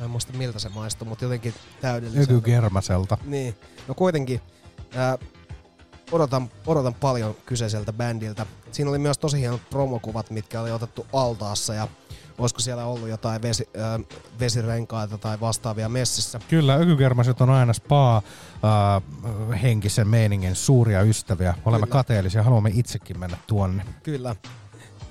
en muista miltä se maistuu, mutta jotenkin täydelliseltä. Nykykermaselta. Niin, no kuitenkin odotan paljon kyseiseltä bändiltä. Siinä oli myös tosi hienot promokuvat, mitkä oli otettu altaassa, ja olisiko siellä ollut jotain vesirenkaita tai vastaavia messissä? Kyllä, ökykermaset on aina spa-henkisen meiningin suuria ystäviä. Olemme kateellisia, haluamme itsekin mennä tuonne. Kyllä.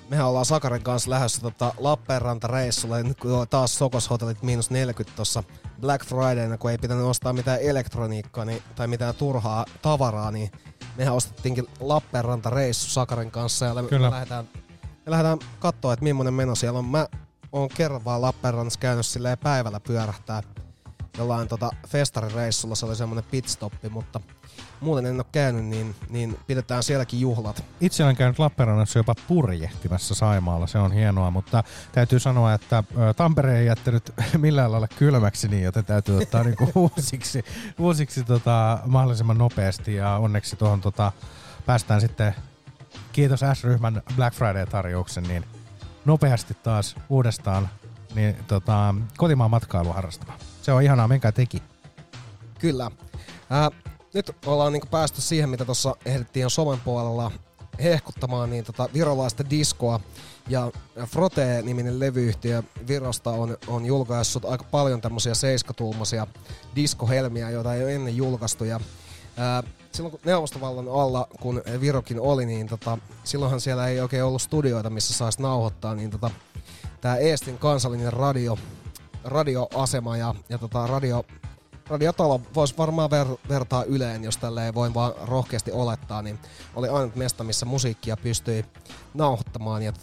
Mehän ollaan Sakarin kanssa lähdössä Lappeenranta-reissulle, nyt kun taas Sokoshotellit -40 tuossa Black Fridayna, kun ei pitänyt ostaa mitään elektroniikkaa tai mitään turhaa tavaraa, niin mehän ostettiinkin Lappeenranta-reissu Sakarin kanssa, ja me lähdetään katsoa, että millainen meno siellä on. Mä oon kerran vaan Lappeenrannassa käynyt silleen päivällä pyörähtää jollain festarireissulla. Se oli semmonen pitstoppi, mutta muuten en oo käynyt, niin pidetään sielläkin juhlat. Itse olen käynyt Lappeenrannassa jopa purjehtimassa Saimaalla. Se on hienoa, mutta täytyy sanoa, että Tampere ei jättänyt millään lailla kylmäksi, niin joten täytyy ottaa niinku uusiksi mahdollisimman nopeasti. Ja onneksi tuohon päästään sitten... Kiitos S-ryhmän Black Friday-tarjouksen, niin nopeasti taas uudestaan niin, kotimaan matkailua harrastamaan. Se on ihanaa, menkää teki. Kyllä. Nyt ollaan niinku päästy siihen, mitä tuossa ehdittiin somen puolella hehkuttamaan, niin virolaista diskoa. Ja Frote-niminen levyyhtiö Virosta on julkaissut aika paljon tämmöisiä 7-tuumaisia diskohelmiä, joita ei ole ennen julkaistu. Ja, silloin kun neuvostovallan alla, kun Virokin oli, niin silloinhan siellä ei oikein ollut studioita, missä saisi nauhoittaa, niin tää Eestin kansallinen radioasema ja radiotalo voisi varmaan vertaa Yleen, jos tälleen voin vaan rohkeasti olettaa, niin oli ainut mesta, missä musiikkia pystyi nauhoittamaan, ja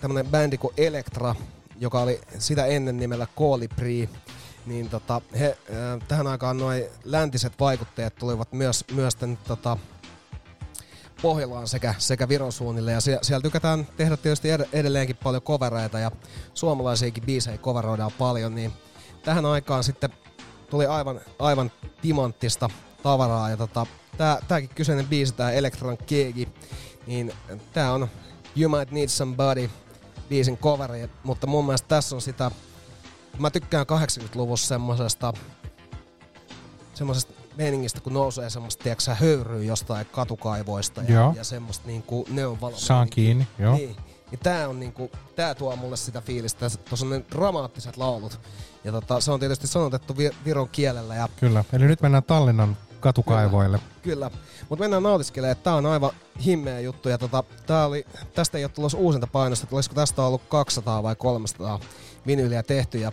tämmönen bändi kuin Elektra, joka oli sitä ennen nimellä Kolibri, niin he, tähän aikaan noin läntiset vaikutteet tulivat myös tämän, Pohjolaan sekä Viron suunnille, ja siellä tykätään tehdä tietysti edelleenkin paljon covereita, ja suomalaisiakin biisejä coveroidaan paljon, niin tähän aikaan sitten tuli aivan timanttista tavaraa, ja tääkin kyseinen biisi, tää Elektran Keegi, niin tää on You Might Need Somebody biisin coveri, mutta mun mielestä tässä on sitä. Mä tykkään 80-luvussa semmoisesta meiningistä, kun nousee semmoista, tiedätkö, höyryy jostain katukaivoista ja semmoista niinku neonvaloa. Saan kiinni, joo. Niin tää on niinku, tää tuo mulle sitä fiilistä. Tuossa on ne dramaattiset laulut. Ja se on tietysti sanotettu Viron kielellä. Ja kyllä, eli nyt mennään Tallinnan katukaivoille. Kyllä, mutta mennään nautiskelemaan, että tää on aivan himmeä juttu. Ja tästä ei ole tulossa uusinta painosta, että olisiko tästä ollut 200 vai 300 vinyyliä tehty, ja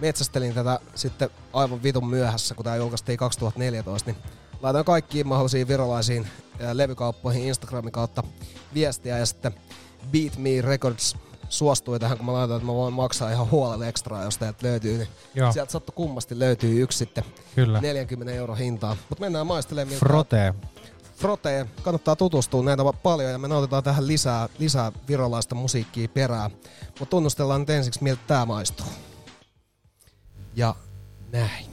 metsästelin tätä sitten aivan vitun myöhässä, kun tää julkaistiin 2014, niin laitan kaikkiin mahdollisiin virolaisiin levykauppoihin Instagramin kautta viestiä, ja sitten Beat Me Records suostui tähän, kun mä laitan, että mä voin maksaa ihan huolella ekstraa, jos teiltä löytyy, niin joo. Sieltä sattu kummasti löytyy yksi sitten. Kyllä. 40 € hintaa, mutta mennään maistelemaan. Frote. Froteen. Kannattaa tutustua, näitä paljon, ja me nautitaan tähän lisää virolaista musiikkia perään. Mutta tunnustellaan nyt ensiksi, miltä tää maistuu. Ja näin.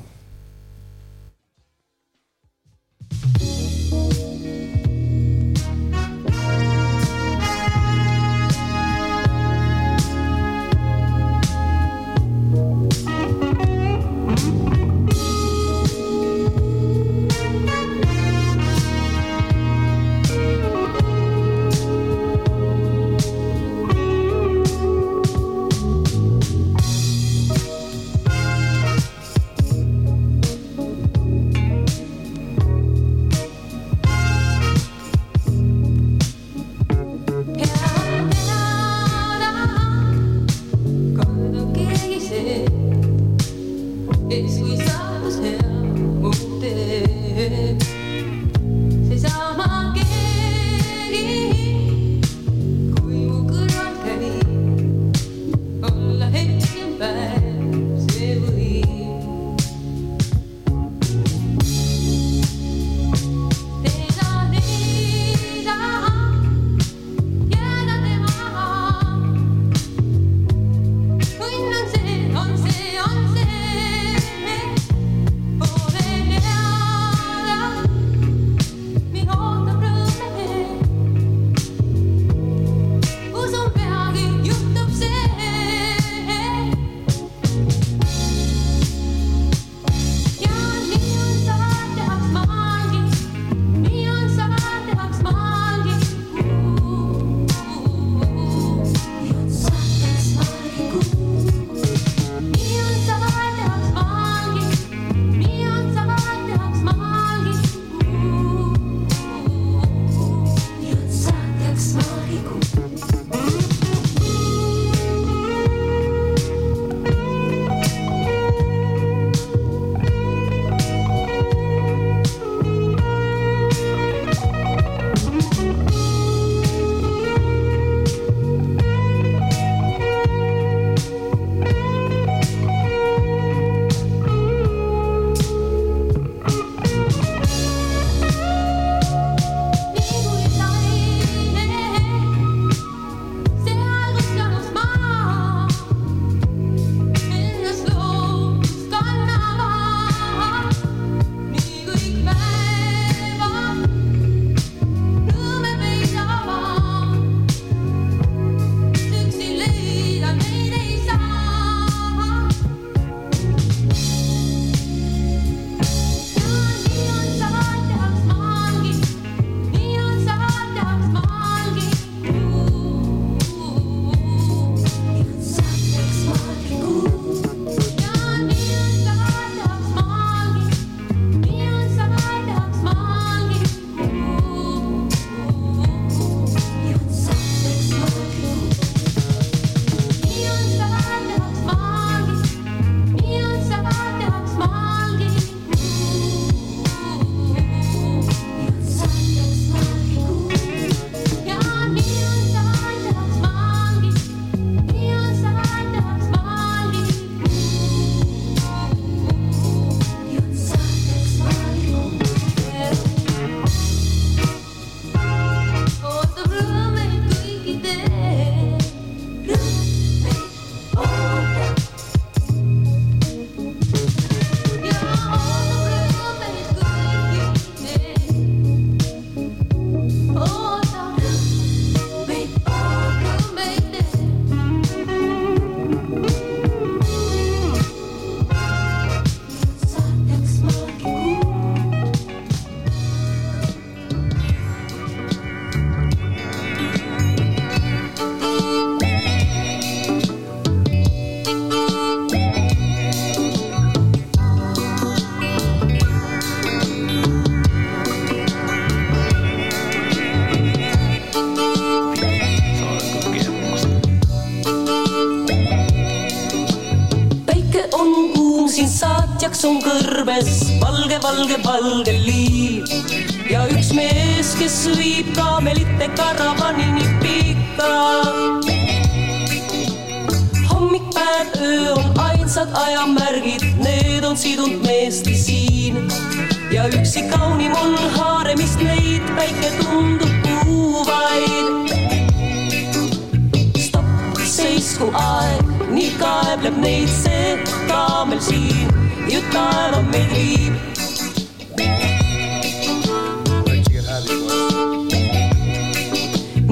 On kõrbes valge, valge, valge liiv ja üks mees, kes viib kaamelite karavani nii pika. Hommik, päev, öö on ainsad ajamärgid, need on sidunud meesti siin ja üksi kaunim on haaremist neid päev. Kaikki tuntuu vain. Stop, seisku aeg, nii kaebleb neid see kaamel siin. Jut taeva meid viib.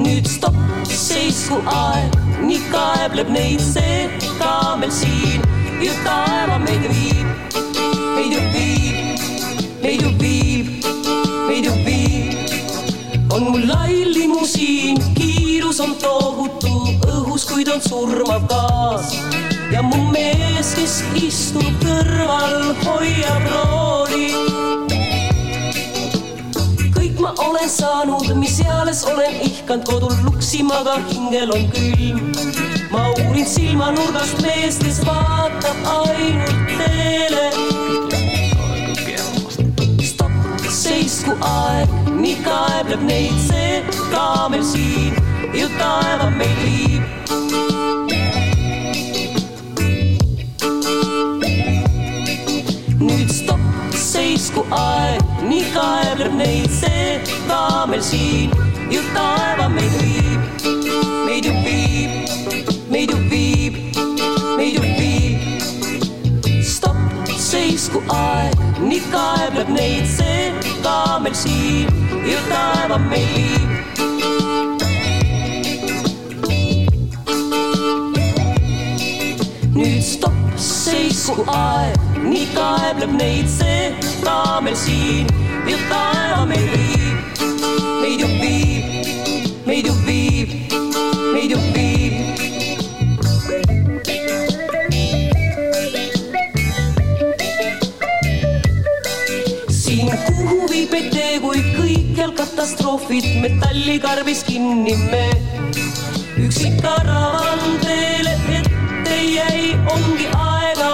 Nyt stop, seisku aeg, nii kaebleb neid see kaamel siin. Jut taeva meid viib. Meid ju viib, meid ju viib, meid ju viib. On mul laillimusiin, kiirus on tohutu õhus, kuid on surmav kaas. Ja mu mees, kes istub kõrval, hoiab rooli. Kõik ma olen saanud, mis eales olen ihkand kodul luksimaga, hingel on külm. Ma uurin silmanurgast meest, kes vaatab ainult teele. Seisku aeg, nii kaebleb neid see kaamel siin, ju taeva meid viib. Nüüd stop, seisku aeg, nii kaebleb neid see kaamel siin, ju taeva meid viib. Meid ju viib, meid ju viib, meid ju viib. Stop, seisku aeg, nii kaebleb neid see kaamel siin, ju taeva meid viib. Nüüd stop, seisku aeg, nii kaebleb neid see kaamel siin, ju taeva meid viib. Meid ju viib, meid ju viib, meid ju viib. Pete, kui kõikjal katastroofid metallikarbis kinni me. Üksik karavan teele ette jäi, ongi aega.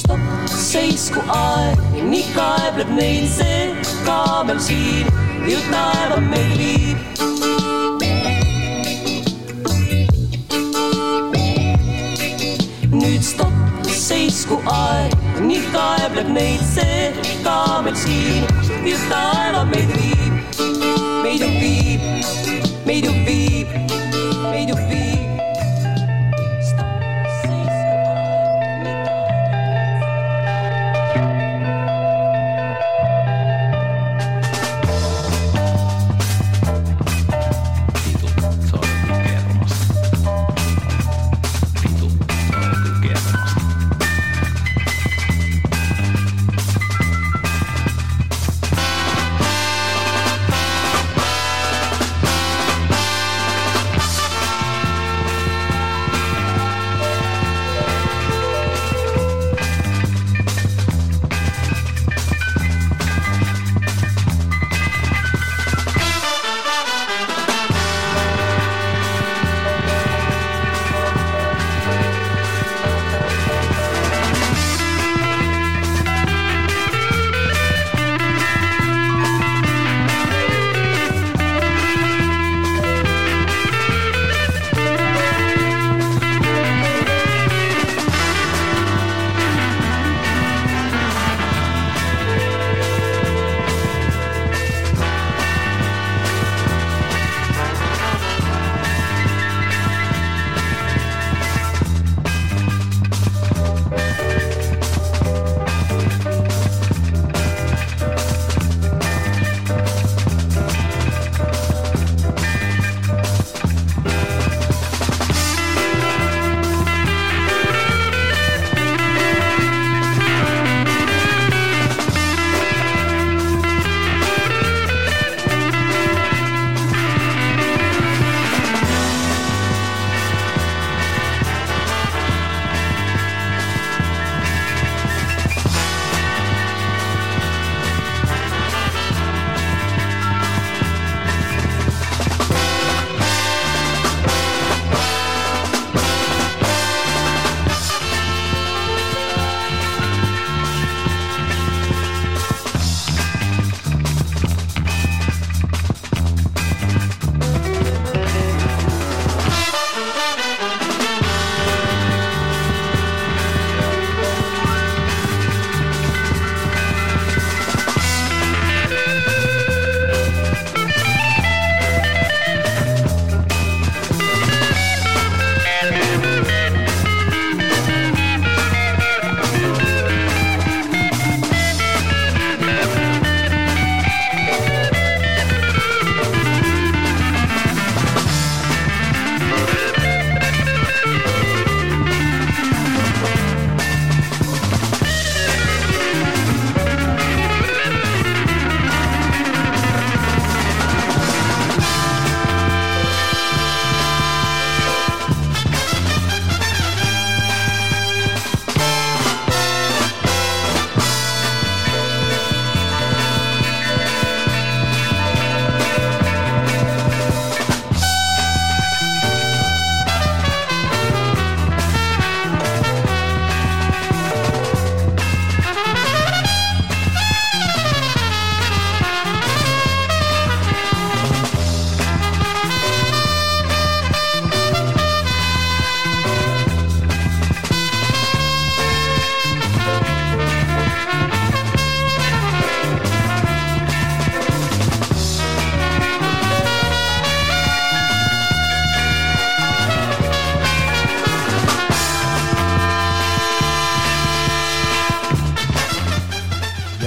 Stop, seisku aeg, nii kaebleb neil see kaamel siin, ju taeva meil viib. Nüüd stop, seisku aeg, nii kaebleb neid see kaamel siin, ju taeva meid viib. Meid ju viib, meid ju viib, meid ju viib. Stop, seisku aeg, nii kaebleb neid. Pidu, sa olet kõik kermast. Pidu, sa olet kõik kermast.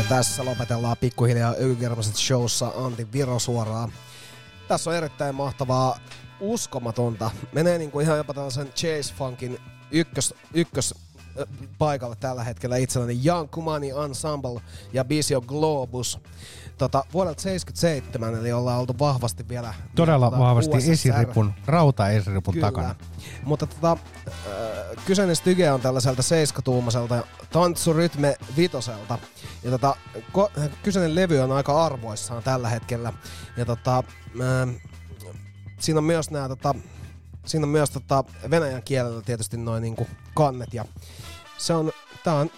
Ja tässä lopetellaan pikkuhiljaa Ylikermaset showssa Antin Viro suoraan. Tässä on erittäin mahtavaa, uskomatonta. Menee niinku ihan jopa tällaisen Chase Funkin ykkös paikalla tällä hetkellä itselläni Jaan Kuman Ensemble ja Bisio Globus. Vuodelta 1977, eli ollaan oltu vahvasti vielä... Todella vahvasti USSR. Esiripun, rautaesiripun takana. Mutta kyseinen styge on tällaiselta 7-tuumaiselta tantsurytme vitoselta. Ja kyseinen levy on aika arvoissaan tällä hetkellä. Ja siinä on myös nämä... Siinä on myös venäjän kielellä tietysti noin niinku kannet ja tää on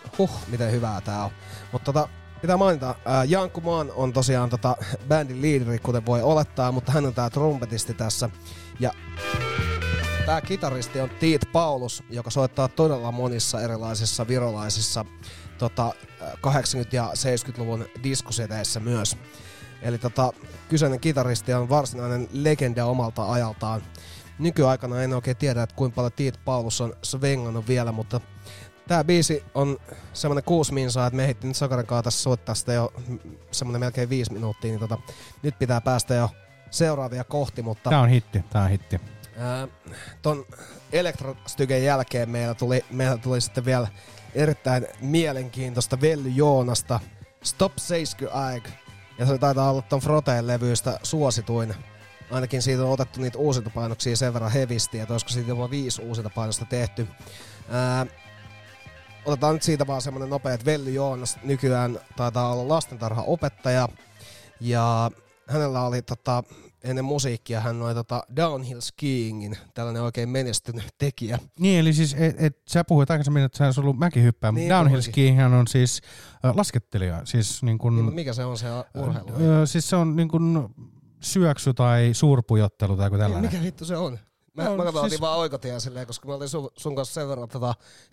miten hyvää tää on. Mutta pitää mainita, Jaan Kuman on tosiaan bändin liideri, kuten voi olettaa, mutta hän on tää trumpetisti tässä. Ja tää kitaristi on Teet Paulus, joka soittaa todella monissa erilaisissa virolaisissa 80- ja 70-luvun diskoseteissä myös. Eli kyseinen kitaristi on varsinainen legenda omalta ajaltaan. Nykyaikana en oikein tiedä, että kuinka paljon Teet Paulus on svengannut vielä, mutta tää biisi on semmonen 6 minsaa, että me ehdittiin nyt Sakarin kanssa tässä soittaa sitä jo semmonen melkein 5 minuuttia, niin nyt pitää päästä jo seuraavia kohti, mutta... Tää on hitti. Ton Elektra-stygen jälkeen meillä tuli sitten vielä erittäin mielenkiintoista Velly Joonasta Stop Seisky Aik, ja se taitaa olla ton Froteen levyistä suosituin. Ainakin siitä on otettu niitä uusintapainoksia sen verran hevisti, että olisiko siitä jopa 5 uusintapainosta tehty. Otetaan nyt siitä vaan semmonen nopea, että Velly Joonas nykyään taitaa olla lastentarhaopettaja. Ja hänellä oli ennen musiikkia hän oli downhill skiingin, tällainen oikein menestynyt tekijä. Niin, eli siis sä puhuit aikaisemmin, että sä olis ollut mäkihyppää, mutta niin, downhill skiing on siis laskettelija. Siis, niin kun, niin, mikä se on se urheilu? Siis se on niin kun, syöksy tai suurpujottelu tai joku tällainen. Mikä vittu se on? Mä katsoin siis... vaan oikotia silleen, koska mä olin sun kanssa sen verran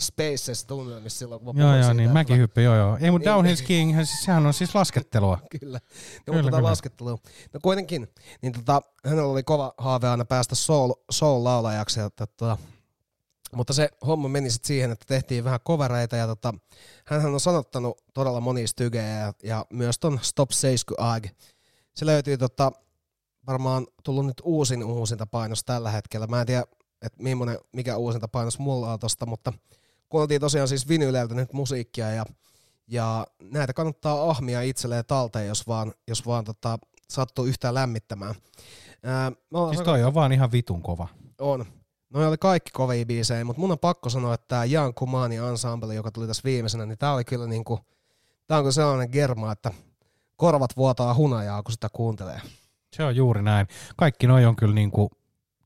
Spaces-tunnelmissa silloin, kun mä puhuin siitä. Joo, niin mäkin hyppi, joo. Ei, mutta downhill skiing, sehän on siis laskettelua. Kyllä, no, mutta laskettelua. No kuitenkin, niin hänellä oli kova haave aina päästä soul-laulajaksi, mutta se homma meni sitten siihen, että tehtiin vähän covereita, ja hänhän on sanottanut todella monia stygejä, ja myös ton Stop Seisky Aig. Se löytyy varmaan tullut nyt uusinta painos tällä hetkellä. Mä en tiedä, että mikä uusinta painos mulla on tosta, mutta kuultiin tosiaan siis vinyleiltä nyt musiikkia ja näitä kannattaa ahmia itselleen talteen, jos vaan sattuu yhtään lämmittämään. Siis toi on vaan ihan vitun kova. On. Noi oli kaikki kovia biisejä, mutta mun on pakko sanoa, että tää Jaan Kuman Ensemble, joka tuli tässä viimeisenä, niin tää oli kyllä niinku, tää on kyllä sellainen germa, että korvat vuotaa hunajaa, kun sitä kuuntelee. Se on juuri näin. Kaikki noi on kyllä niinku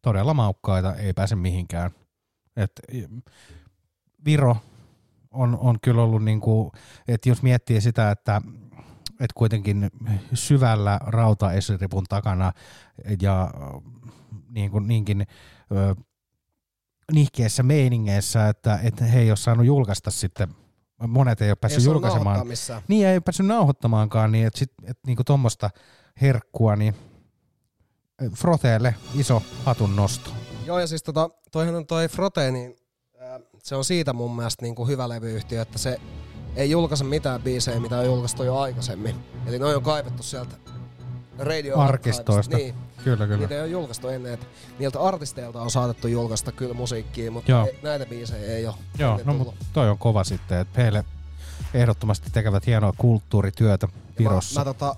todella maukkaita, ei pääse mihinkään. Et Viro on kyllä ollut, niinku, että jos miettii sitä, että kuitenkin syvällä rautaesiripun takana ja niinku, niinkin nihkeessä meiningeissä, että he ei ole saanut julkaista sitten. Monet ei ole päässyt julkaisemaan. Niin, ei ole päässyt nauhoittamaankaan, niin että niinku tuommoista herkkua, niin Froteelle iso hatun nosto. Joo, ja siis toihan on toi Frote, niin se on siitä mun mielestä niinku hyvä levyyhtiö, että se ei julkaise mitään biisejä, mitä on julkaistu jo aikaisemmin. Eli noi on kaivettu sieltä radio-arkistoista. Niin. Kyllä. Niitä ei ole julkaistu ennen, että niiltä artisteilta on saatettu julkaista kyllä musiikkia, mutta näitä biisejä ei ole. Joo, no mutta toi on kova sitten, että heille ehdottomasti tekevät hienoa kulttuurityötä Virossa. Mä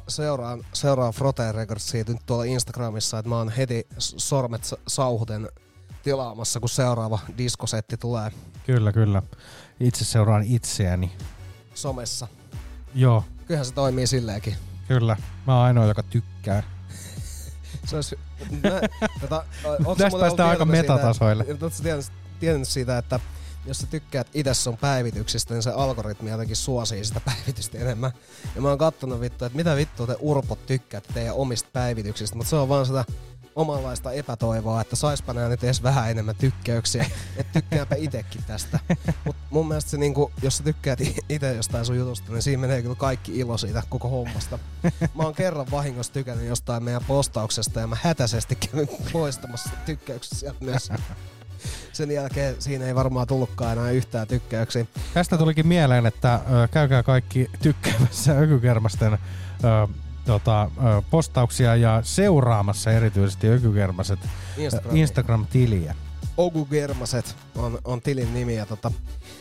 seuraan Frote Recordsia nyt tuolla Instagramissa, että mä oon heti sormet sauhuten tilaamassa, kun seuraava diskosetti tulee. Kyllä. Itse seuraan itseäni. Somessa. Joo. Kyllähän se toimii silleenkin. Kyllä, mä oon ainoa, joka tykkää. Se olisi... Tästä päästään aika metatasoille. Tiennyt siitä, että jos sä tykkäät itse sun päivityksistä, niin se algoritmi jotenkin suosii sitä päivitystä enemmän. Ja mä oon kattonut vittu, että mitä vittua te urpot tykkäätte teidän omista päivityksistä, mutta se on vaan sitä omanlaista epätoivoa, että saispa nää nyt edes vähän enemmän tykkäyksiä. Että tykkäänpä itekin tästä. Mutta mun mielestä se niinku, jos sä tykkäät ite jostain sun jutusta, niin siinä menee kyllä kaikki ilo siitä koko hommasta. Mä oon kerran vahingossa tykännyt jostain meidän postauksesta ja mä hätäisesti kävin poistamassa tykkäyksiä sieltä myös. sen jälkeen siinä ei varmaan tullutkaan enää yhtään tykkäyksiä. Tästä tulikin mieleen, että käykää kaikki tykkäämässä Ökykermasten postauksia ja seuraamassa erityisesti Ökykermaset Instagram-tiliä. Ökykermaset on tilin nimi ja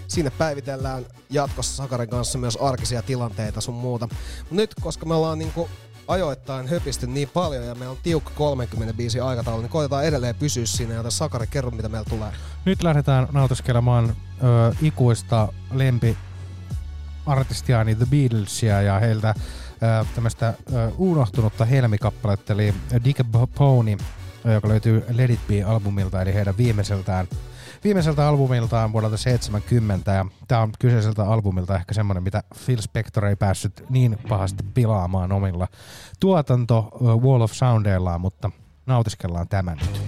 sinne päivitellään jatkossa Sakarin kanssa myös arkisia tilanteita sun muuta. Nyt, koska me ollaan niinku ajoittain höpisty niin paljon ja meillä on tiukka 35 aikataulu, niin koitetaan edelleen pysyä siinä, joten Sakari, kerro mitä meillä tulee. Nyt lähdetään nautiskelemaan ikuista lempiartistiaani The Beatlesia ja heiltä tämmöistä unohtunutta helmikappaletta, eli Dick Pony, joka löytyy Let It Be-albumilta, eli heidän viimeiseltä albumiltaan vuodelta 70, ja tää on kyseiseltä albumilta ehkä semmonen, mitä Phil Spector ei päässyt niin pahasti pilaamaan omilla tuotanto Wall of Soundeillaan, mutta nautiskellaan tämän nyt.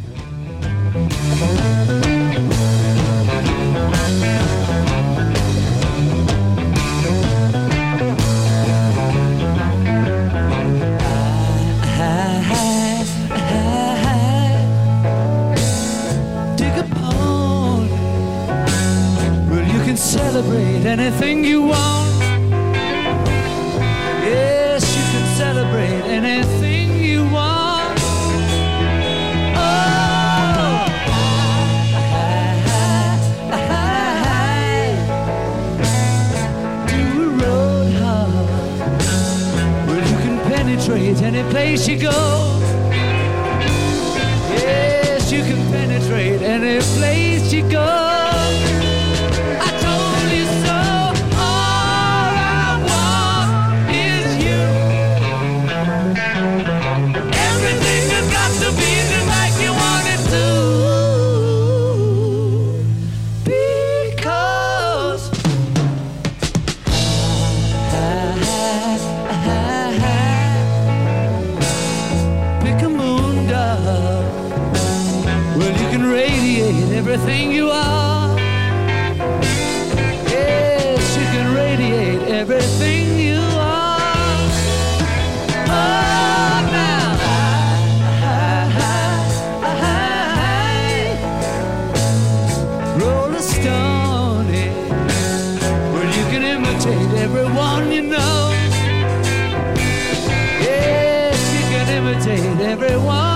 Celebrate anything you want. Yes, you can celebrate anything you want. Oh, I do a road hard. Well, you can penetrate any place you go. Yes, you can penetrate any place you go. Everything you are, yes, you can radiate everything you are. Oh, now, I roll a stone where you can imitate everyone you know. Yes, you can imitate everyone.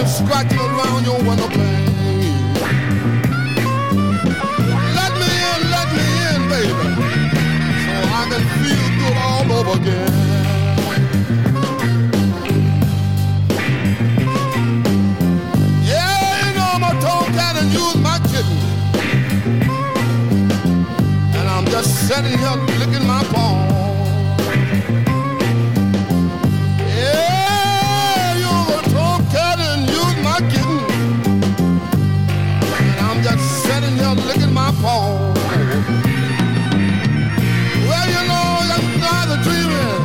Scratching around your window pane. Let me in, baby, so I can feel good all over again. Yeah, you know I'm a tomcat and you's my kitten, and I'm just sitting here licking my palm. Paul. Well, you know, I'm tired of dreaming,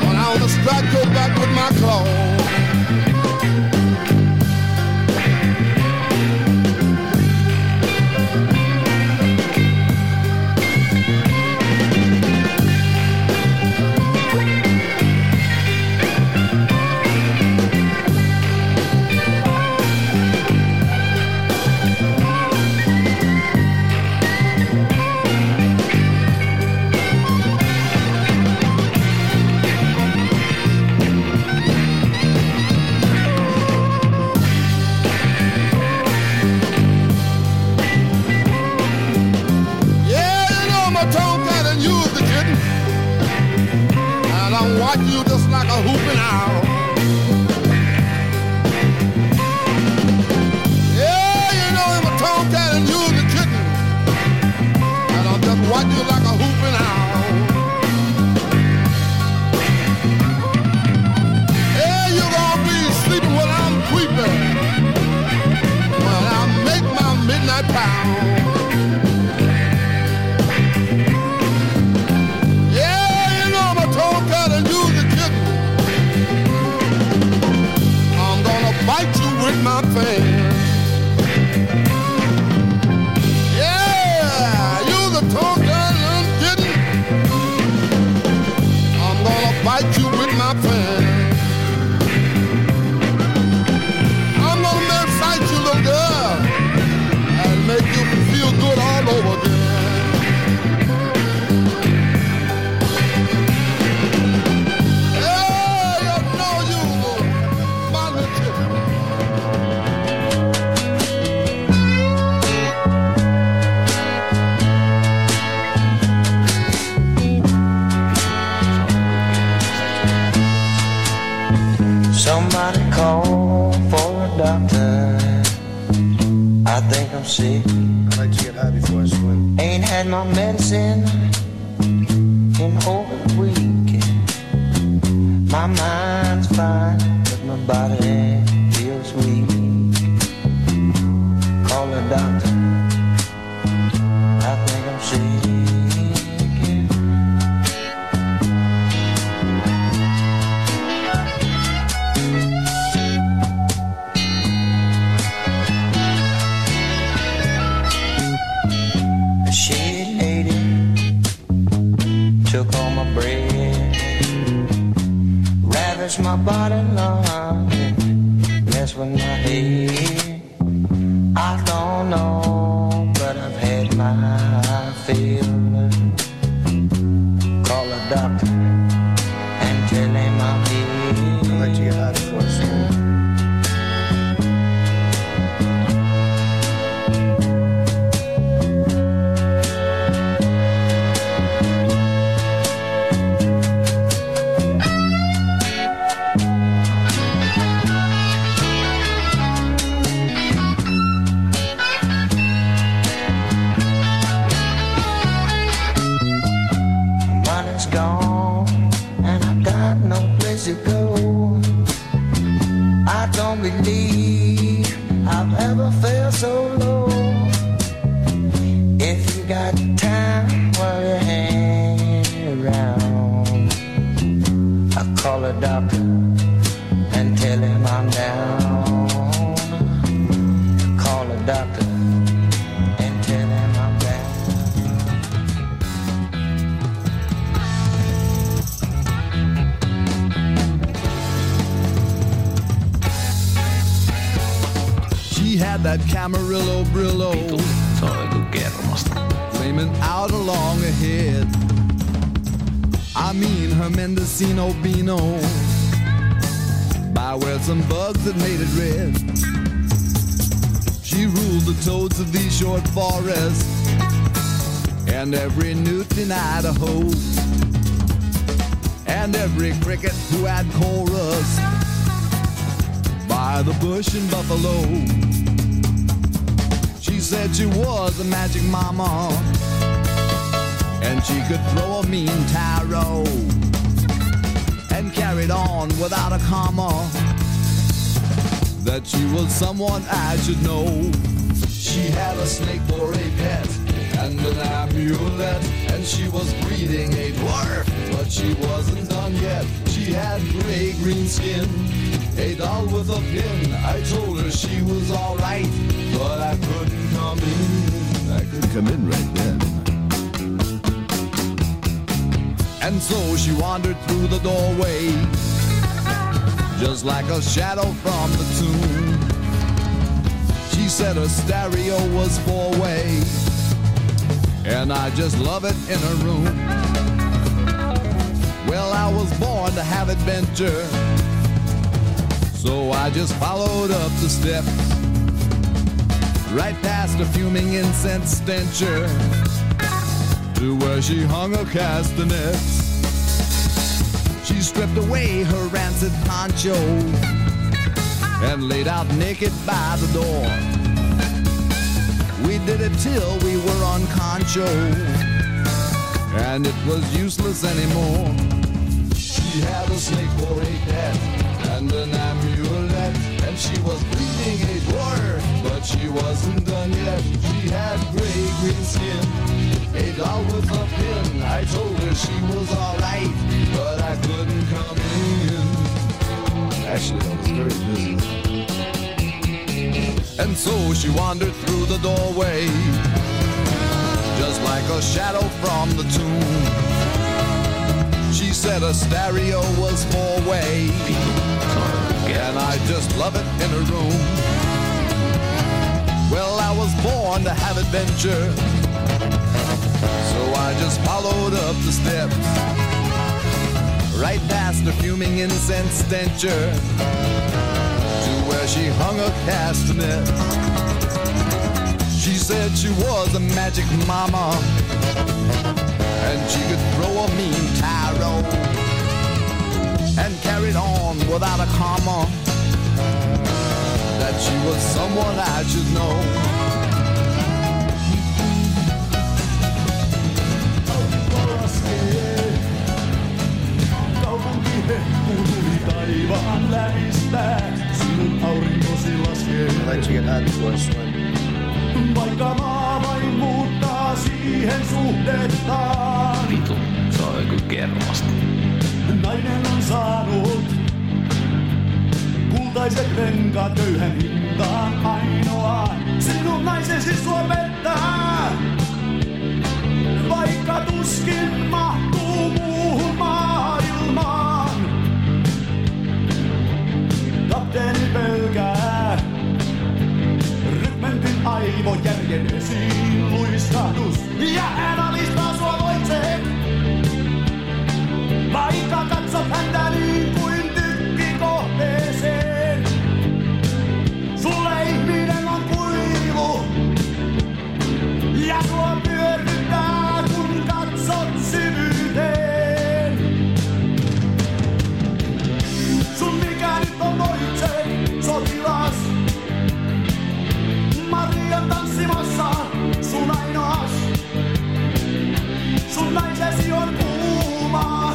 but I wanna strike your back with my claw. like you, just like a hooping owl. Yeah, you know him a tomcat and you the kitten, and I'll just watch you like a hooping owl. Yeah, you gonna be sleeping while I'm creeping, while I make my midnight pound. Bite you with my fingers. Yeah, you're the tongue and kitten. I'm gonna bite you with my fingers. I'm gonna excite you, little girl, and make you feel good all over again. Yeah, you know you my kitten. Somebody call for a doctor. I think I'm sick. I like to get high before I swim. Ain't had my medicine in over a week. My mind's fine, but my body feels weak. Call a doctor. I think I'm sick. My body long and mess with my head. I don't know, but I've had my fill. Call a doctor and tell him I'm here. I'll let you get out of force. Amarillo Brillo, flaming out along ahead. I mean her Mendocino Beano, by where some bugs that made it red. She ruled the toads of these short forests and every newt in Idaho and every cricket who had chorus by the bush and buffalo. She said she was a magic mama, and she could throw a mean tarot, and carried on without a comma, that she was someone I should know. She had a snake for a pet, and an amulet, and she was breeding a dwarf, but she wasn't done yet. She had gray-green skin, a doll with a pin. I told her she was alright, but I couldn't come in. I could come in right then. And so she wandered through the doorway, just like a shadow from the tomb. She said her stereo was four-way, and I just love it in her room. Well, I was born to have adventure, so I just followed up the steps, right past a fuming incense stencher, to where she hung her castanets. She stripped away her rancid poncho and laid out naked by the door. We did it till we were on concho, and it was useless anymore. She had a snake for a cat and an amulet, and she was bleeding a quarter, but she wasn't done yet. She had gray green skin, a doll with a pin. I told her she was alright, but I couldn't come in. Actually, I was very busy. And so she wandered through the doorway, just like a shadow from the tomb. She said a stereo was four-way, and I just love it in a room. Well, I was born to have adventure, so I just followed up the steps, right past the fuming incense stencher, to where she hung her castanet. She said she was a magic mama, and she could throw a mean tarot, and carried on without a comma, that she was someone I should know. How'd you get out of the first one? Vitu, se on joku kermasta. Nainen on saanut kultaiset renkaat köyhän hintaan, ainoaan sinun naisesi suomettaa. Vaikka tuskin mahtuu muuhun maailmaan, kapteeni pelkää Rykmentin aivojärjen esiin luistahdus, ja hän alistaa sua Wojciech. Vaikka katsot häntä niin kuin tykki kohteeseen, sulle ihminen on kuivu ja sua pyörryttää. Sun mikä nyt on Wojciech, sotilas, Marian tanssimassa, sun ainoas. Sun naisesi on kuuma,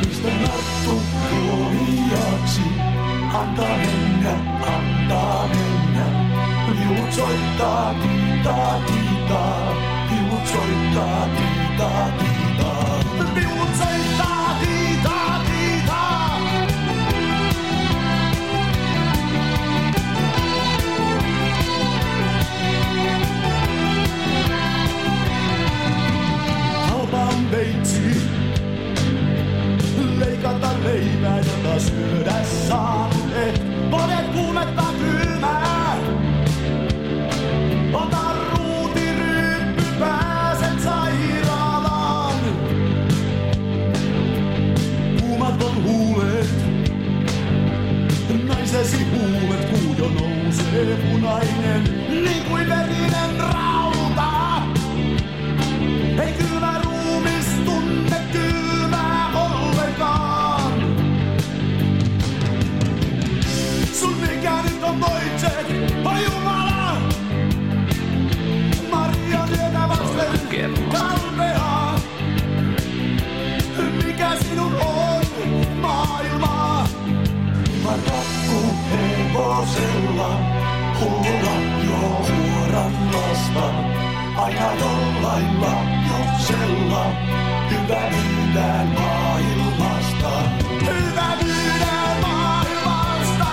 pistä narttu kuoliaksi. Antaa mennä, antaa mennä. Viulut soittaa, tiitaa, tiitaa. Viulut soittaa, tiitaa, tiitaa. Viulut soittaa, tiitaa, tiitaa. Halpa on veitsi leikata leivää, jota syödä saanut et. Podet kuumettaa kylmää. Ota ruutiryyppy, pääset sairaalaan. Kuumat on huulet, naisesi huulet, kuu jo nousee punainen, niin kuin verinen rauta. Ei kylmä ruumis tunne kylmää ollenkaan. Sun mikä nyt on Wojciech, voi jumala! Kalpeaa, mikä sinun on maailmaa? Mä rakkuu hevosella, huoran jo huorannosta. Aina jollain lahjoksella, hyvä myydään maailmasta. Hyvä myydään maailmasta!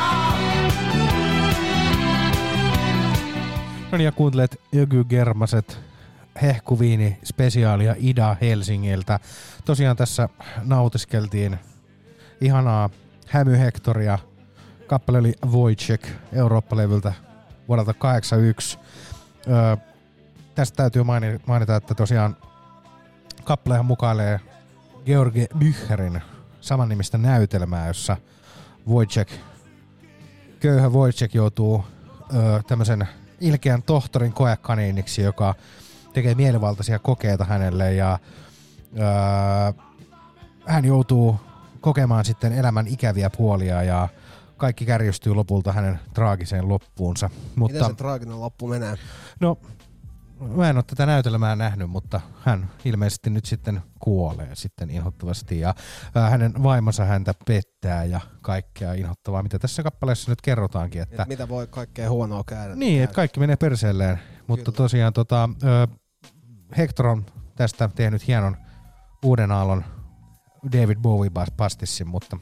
No niin, ja kuuntelet Ykygermaset hehkuviini spesiaalia Ida Helsingiltä. Tosiaan tässä nautiskeltiin ihanaa Hämy Hectoria. Kappale oli Wojciech Eurooppa-levyltä vuodelta 81. Tästä täytyy mainita, että tosiaan kappalehan mukailee George Bücherin samannimistä näytelmää, jossa Wojciech, köyhä Wojciech joutuu tämmöisen ilkeän tohtorin koekaniiniksi, joka tekee mielivaltaisia kokeita hänelle, ja hän joutuu kokemaan sitten elämän ikäviä puolia ja kaikki kärjistyy lopulta hänen traagiseen loppuunsa. Mutta miten se traaginen loppu menee? No, mä en ole tätä näytelmää nähnyt, mutta hän ilmeisesti nyt sitten kuolee sitten inhottavasti ja hänen vaimonsa häntä pettää ja kaikkea inhottavaa, mitä tässä kappaleessa nyt kerrotaankin. Että mitä voi kaikkea huonoa käydä. Niin, että kaikki menee perseelleen, mutta kyllä. Tosiaan Hector on tästä tehnyt hienon uuden aallon David Bowie-pastissin, mutta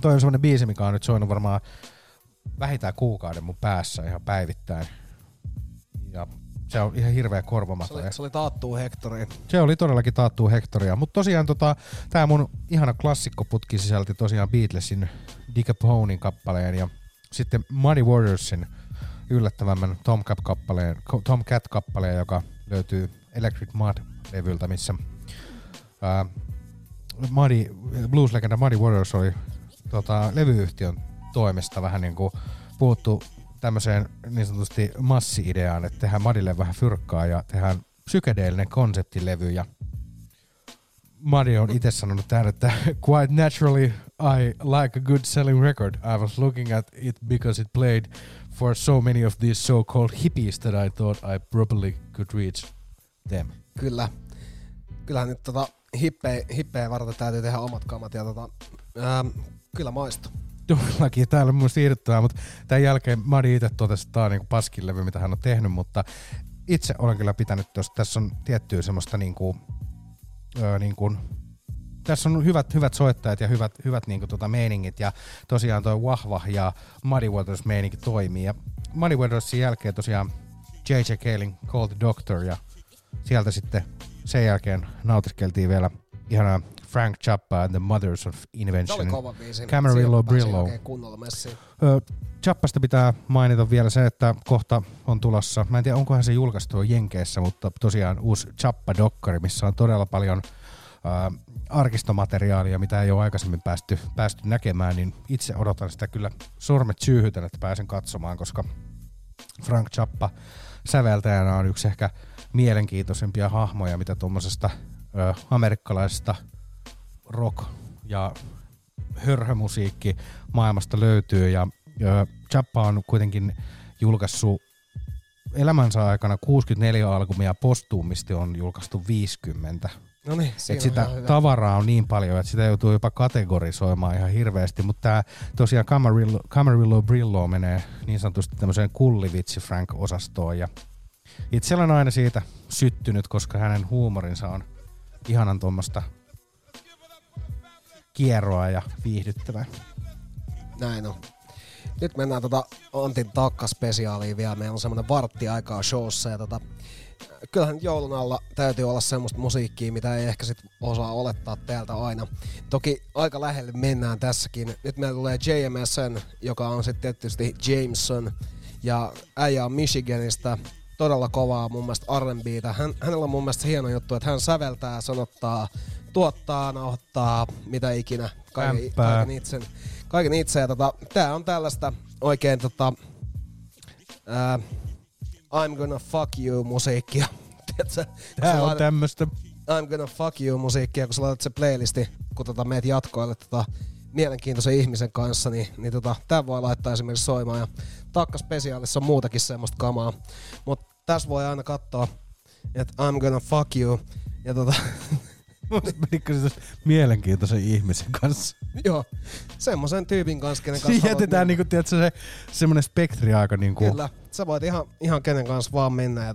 toi on semmoinen biisi, mikä on nyt soinut varmaan vähintään kuukauden mun päässä ihan päivittäin. Ja se on ihan hirveä korvamata. Se oli taattuu Hectoria. Se oli todellakin taattuu Hectoria. Mutta tosiaan tää mun ihana klassikkoputki sisälti tosiaan Beatlesin Dick Caponein kappaleen ja sitten Muddy Watersin yllättävämmän Tomcat-kappaleen, joka löytyy Electric Mud-levyltä, missä blues-legenda Muddy Waters oli levyyhtiön toimesta vähän niin kuin puhuttu tämmöiseen niin sanotusti massi-ideaan, että tehdään Madille vähän fyrkkaa ja tehdään psykedeellinen konseptilevy. Ja Muddy on itse sanonut tähän, että quite naturally I like a good selling record. I was looking at it because it played for so many of these so-called hippies that I thought I probably could reach them. Kyllä. Kyllähän nyt hippejä varten täytyy tehdä omat kamat ja kyllä maistu. Todellakin, täällä on mun siirryttävää, mutta tämän jälkeen Muddy itse totesi, että tämä on niinku paskin levy, mitä hän on tehnyt, mutta itse olen kyllä pitänyt, jos tässä on tiettyä semmoista tässä on hyvät soittajat ja hyvät meiningit ja tosiaan toi Wahva ja Muddy Waters meininki toimii ja Muddy Watersin jälkeen tosiaan J.J. Calein Call the Doctor ja sieltä sitten sen jälkeen nautiskeltiin vielä ihanaa Frank Zappa and the Mothers of Invention. Camarillo Brillo. Zappasta pitää mainita vielä se, että kohta on tulossa, mä en tiedä onkohan se julkaistu Jenkeissä, mutta tosiaan uusi Zappa-dokkari, missä on todella paljon arkistomateriaalia, mitä ei ole aikaisemmin päästy näkemään, niin itse odotan sitä kyllä sormet syyhytän, että pääsen katsomaan, koska Frank Zappa säveltäjänä on yksi ehkä mielenkiintoisempia hahmoja, mitä tuommoisesta amerikkalaisesta rock- ja hörhömusiikki maailmasta löytyy ja Zappa on kuitenkin julkaissut elämänsä aikana 64 albumia, postuumisti on julkaistu 50. No niin, sitä tavaraa on niin paljon, että sitä joutuu jopa kategorisoimaan ihan hirveästi, mutta tämä tosiaan Camarillo Brillo menee niin sanotusti tämmöiseen kullivitsi Frank-osastoon ja itse olen aina siitä syttynyt, koska hänen huumorinsa on ihanan tuommoista kierroa ja viihdyttävää. Näin on. Nyt mennään Antin takkaspesiaaliin vielä. Meillä on semmoinen vartti aikaa showssa. Ja kyllähän joulun alla täytyy olla semmoista musiikkia, mitä ei ehkä sit osaa olettaa täältä aina. Toki aika lähelle mennään tässäkin. Nyt meillä tulee JMSN, joka on sitten tietysti Jameson. Ja äijä on Michiganista. Todella kovaa mun mielestä R&B:tä. Hänellä on mun mielestä hieno juttu, että hän säveltää, sanottaa, tuottaa, nauhoittaa, mitä ikinä, kaiken itse. Ja tää on tällaista oikein I'm gonna fuck you -musiikkia. Tää on tämmöstä I'm gonna fuck you -musiikkia, kun sä laitat se playlisti, kun meet jatkoille mielenkiintoisen ihmisen kanssa, niin tää voi laittaa esimerkiksi soimaan. Ja takkaspesiaalissa on muutakin semmoista kamaa. Mutta tässä voi aina katsoa, että I'm gonna fuck you. Ja menikö se mielenkiintoisen ihmisen kanssa? Joo, semmoisen tyypin kanssa, kenen kanssa jätetään niinku, tiedätkö, semmoinen spektriaika niinku. Kyllä, sä voit ihan kenen kanssa vaan mennä ja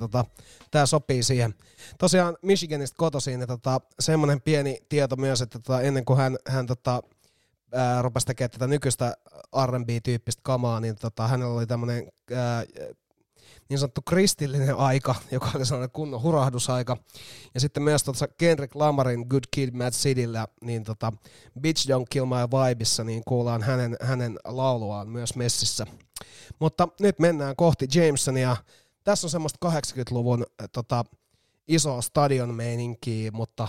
tää sopii siihen. Tosiaan Michiganista kotoisin ja semmoinen pieni tieto myös, että ennen kuin hän rupesi tekemään tätä nykyistä R&B-tyyppistä kamaa, niin hänellä oli tämmöinen niin sanottu kristillinen aika, joka oli sellainen kunnon hurahdusaika. Ja sitten myös Kendrick Lamarin Good Kid, Mad Cityllä, niin Bitch Don't Kill My Vibeissa, niin kuullaan hänen lauluaan myös messissä. Mutta nyt mennään kohti Jamesonia. Tässä on semmoista 80-luvun isoa stadion-meininkiä, mutta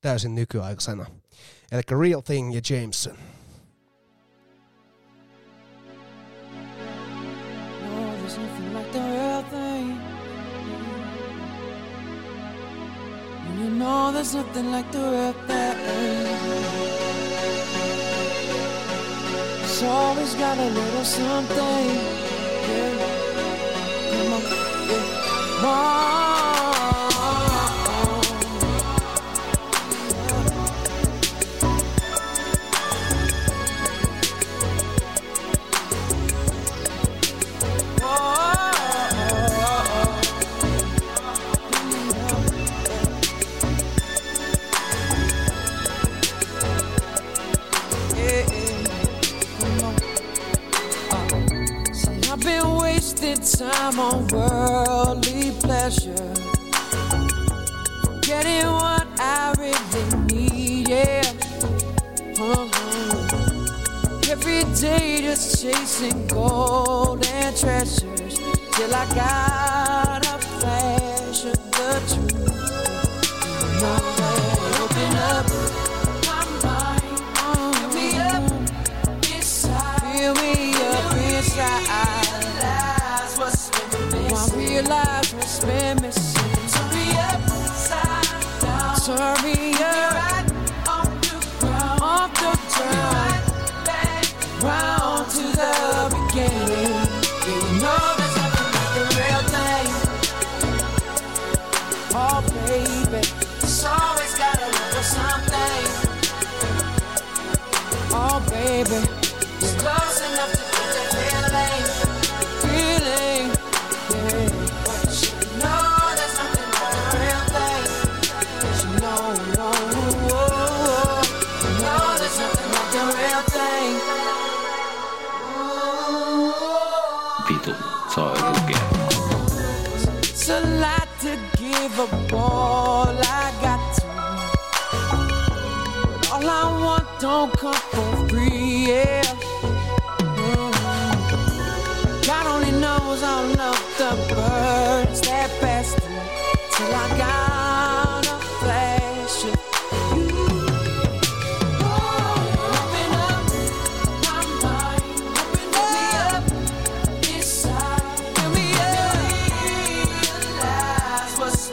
täysin nykyaikaisena. Elikkä Real Thing ja Jameson. No, there's nothing like the real thing. It's always got a little something. Yeah. Come on, yeah. Time on worldly pleasure, getting what I really need, yeah. Every day just chasing gold and treasures till I got a flash of the truth. Open up my mind, fill me up inside, fill me up inside. Life has been missing. Turn me upside down. Turn me up right on the ground. Off the ground. Right back round to the beginning. You know there's nothing like the real thing. Oh baby, it's always got a little something. Oh baby, it's close enough to a ball I got to, but all I want don't come for free, yeah. God only knows I love the birds that pass through till I got a flash of you. Open up my mind, open me up inside, fill me up, realize what's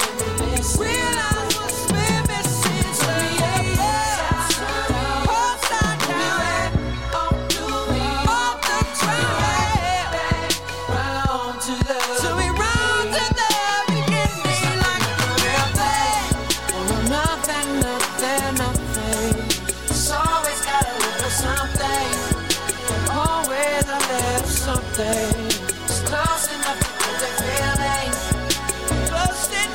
realize what's been missing. Turn me upside down. Upside down. Off the track. Round to the beginning. It's like the real thing. Oh, nothing, nothing, nothing. It's always got a little something. Always a little something. It's close enough to get the feeling. Close enough.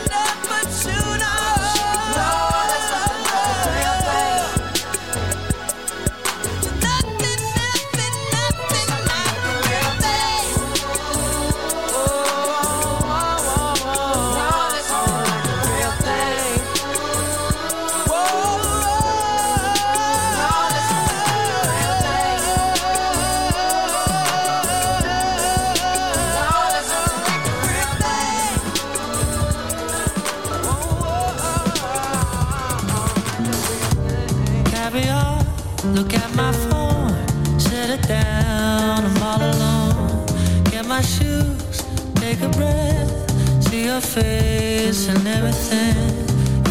Face and everything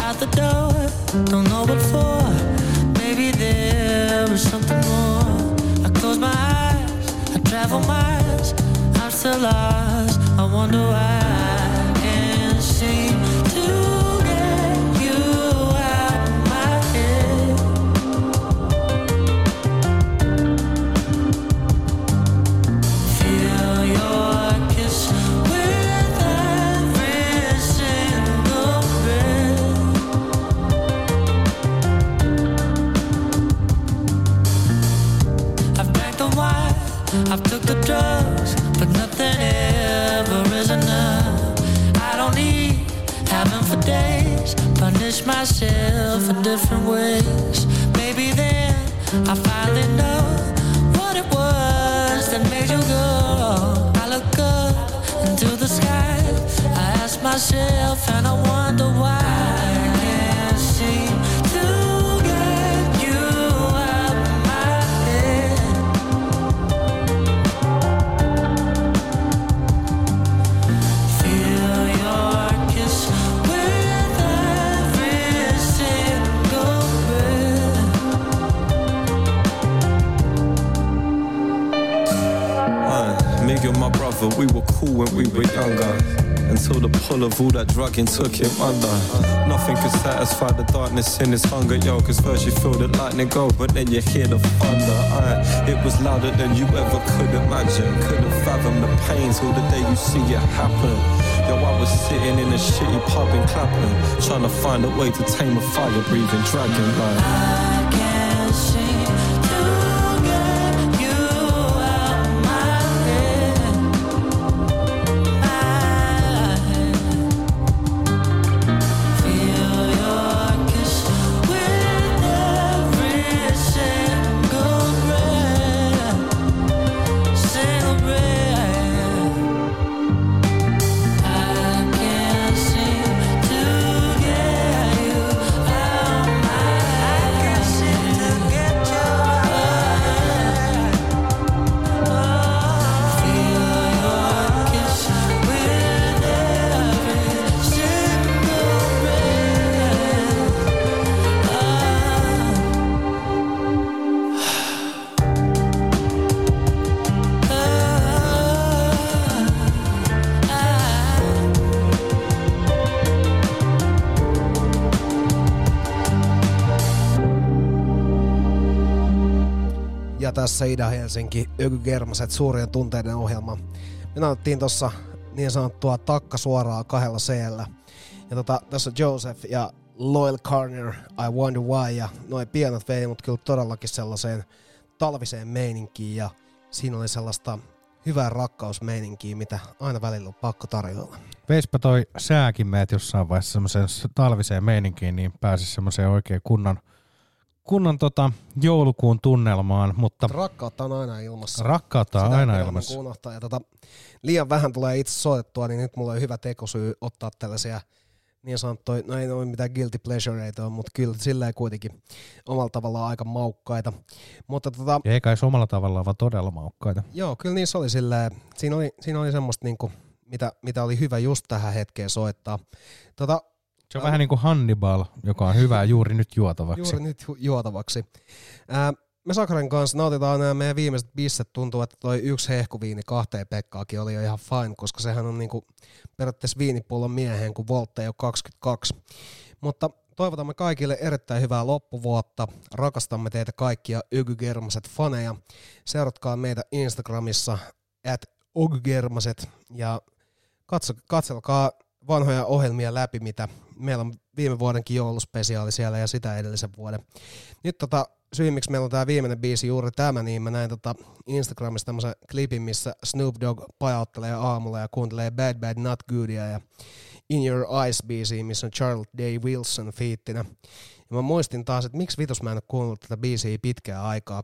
out the door, don't know what for. Maybe there was something more. I close my eyes, I travel miles, I'm still lost. I wonder why I can't seem to get you out my head. Feel your kiss. I've took the drugs, but nothing ever is enough. I don't need heaven for days. Punish myself in different ways. Maybe then I finally know what it was that made you go. I look up into the sky. I ask myself and I wonder why I can't see. you're my brother. We were cool when we were younger, until the pull of all that drugging took him under. Nothing could satisfy the darkness in his hunger, yo. Cause first you feel the lightning go, but then you hear the thunder. It was louder than you ever could imagine. Couldn't fathom the pain till the day you see it happen. Yo, I was sitting in a shitty pub and clapping, trying to find a way to tame a fire-breathing dragon, like. Tässä Ida-Helsinki, Ökygermaset, suurien tunteiden ohjelma. Me nauttiin tossa niin sanottua takkasuoraa kahdella C:llä. Ja tässä on Joseph ja Loyal Carner, I Wonder Why, ja noi pienot vei mut kyllä todellakin sellaiseen talviseen meininkiin, ja siinä oli sellaista hyvää rakkausmeininkiä, mitä aina välillä on pakko tarjolla. Veispä toi sääkin meet jossain vaiheessa semmoiseen talviseen meininkiin, niin pääsis semmoiseen oikein kunnon joulukuun tunnelmaan, mutta rakkautta on aina ilmassa. Rakkautta on aina ilmassa. Ja liian vähän tulee itse soitettua, niin nyt mulla on hyvä tekosyy ottaa tällaisia niin sanottuja, no ei ole mitään guilty pleasureita on, mutta kyllä silleen kuitenkin omalla tavallaan aika maukkaita. Mutta ei kai se omalla tavallaan, vaan todella maukkaita. Joo, kyllä niissä oli silleen, siinä oli semmoista niinku, mitä oli hyvä just tähän hetkeen soittaa. Se on vähän niin kuin Hannibal, joka on hyvä juuri nyt juotavaksi. Me Sakaren kanssa nautitaan nämä meidän viimeiset bisset. Tuntuu, että toi yksi hehkuviini kahteen pekkaakin oli jo ihan fine, koska sehän on niin kuin periaatteessa viinipullon mieheen, kun voltteja on 22. Mutta toivotamme kaikille erittäin hyvää loppuvuotta. Rakastamme teitä kaikkia Ökygermaset faneja. Seuratkaa meitä Instagramissa @Ökygermaset ja katselkaa vanhoja ohjelmia läpi, mitä meillä on viime vuodenkin jouluspesiaali siellä ja sitä edellisen vuoden. Nyt syy, miksi meillä on tämä viimeinen biisi juuri tämä, niin mä näin Instagramissa tämmöisen klipin, missä Snoop Dogg pajauttelee aamulla ja kuuntelee Bad Bad Not Goodia ja In Your Eyes biisiä, missä on Charlotte Day Wilson fiittinä. Ja mä muistin taas, että miksi vitus mä en ole kuunnellut tätä biisiä pitkää aikaa.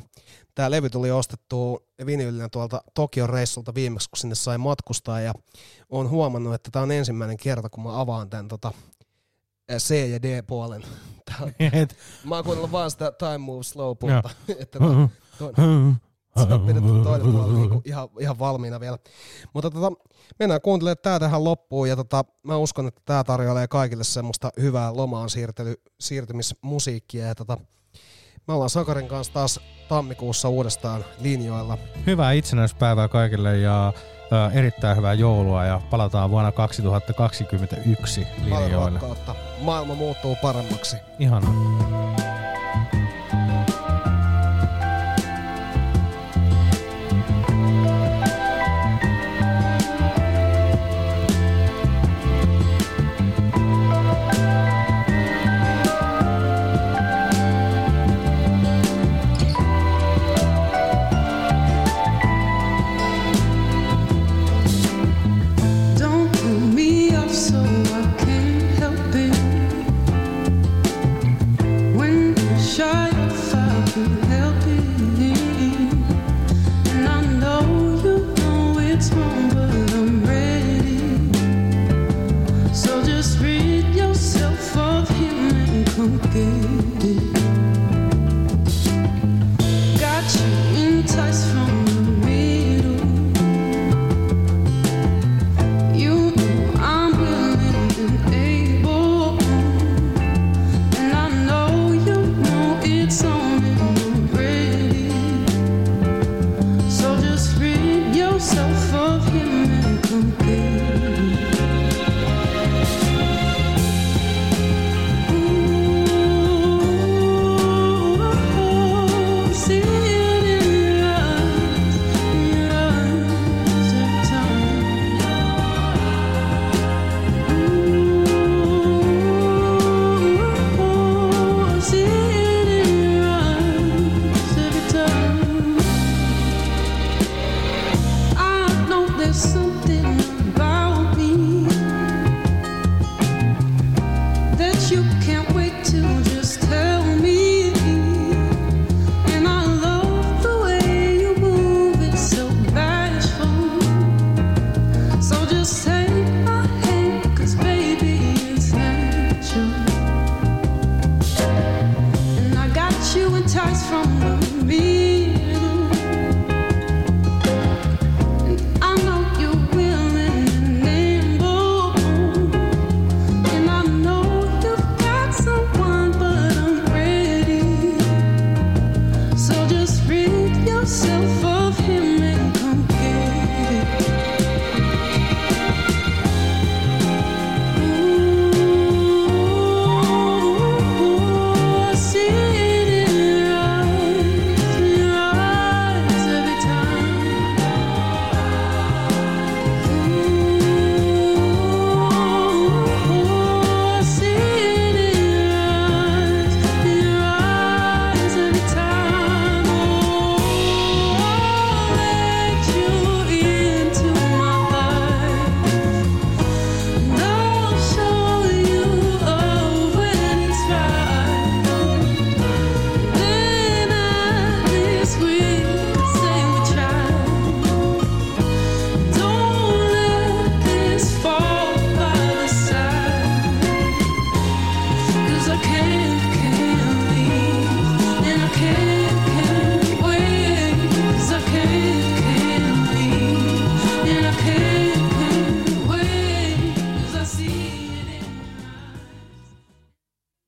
Tää levy tuli ostettua vinyylinä tuolta Tokion reissulta viimeksi, kun sinne sai matkustaa, ja oon huomannut, että tää on ensimmäinen kerta, kun mä avaan tän C- ja D-puolen. Mä oon kuunnellut vaan sitä Time Move Slow -puolta. Se on pidetty toinen puoli niin ihan valmiina vielä. Mutta mennään kuuntelemaan tää tähän loppuun, ja mä uskon, että tää tarjoilee kaikille semmoista hyvää lomaan siirtymismusiikkia, ja me ollaan Sakarin kanssa taas tammikuussa uudestaan linjoilla. Hyvää itsenäisyyspäivää kaikille ja erittäin hyvää joulua, ja palataan vuonna 2021 linjoille. Maailma muuttuu paremmaksi. Ihanaa.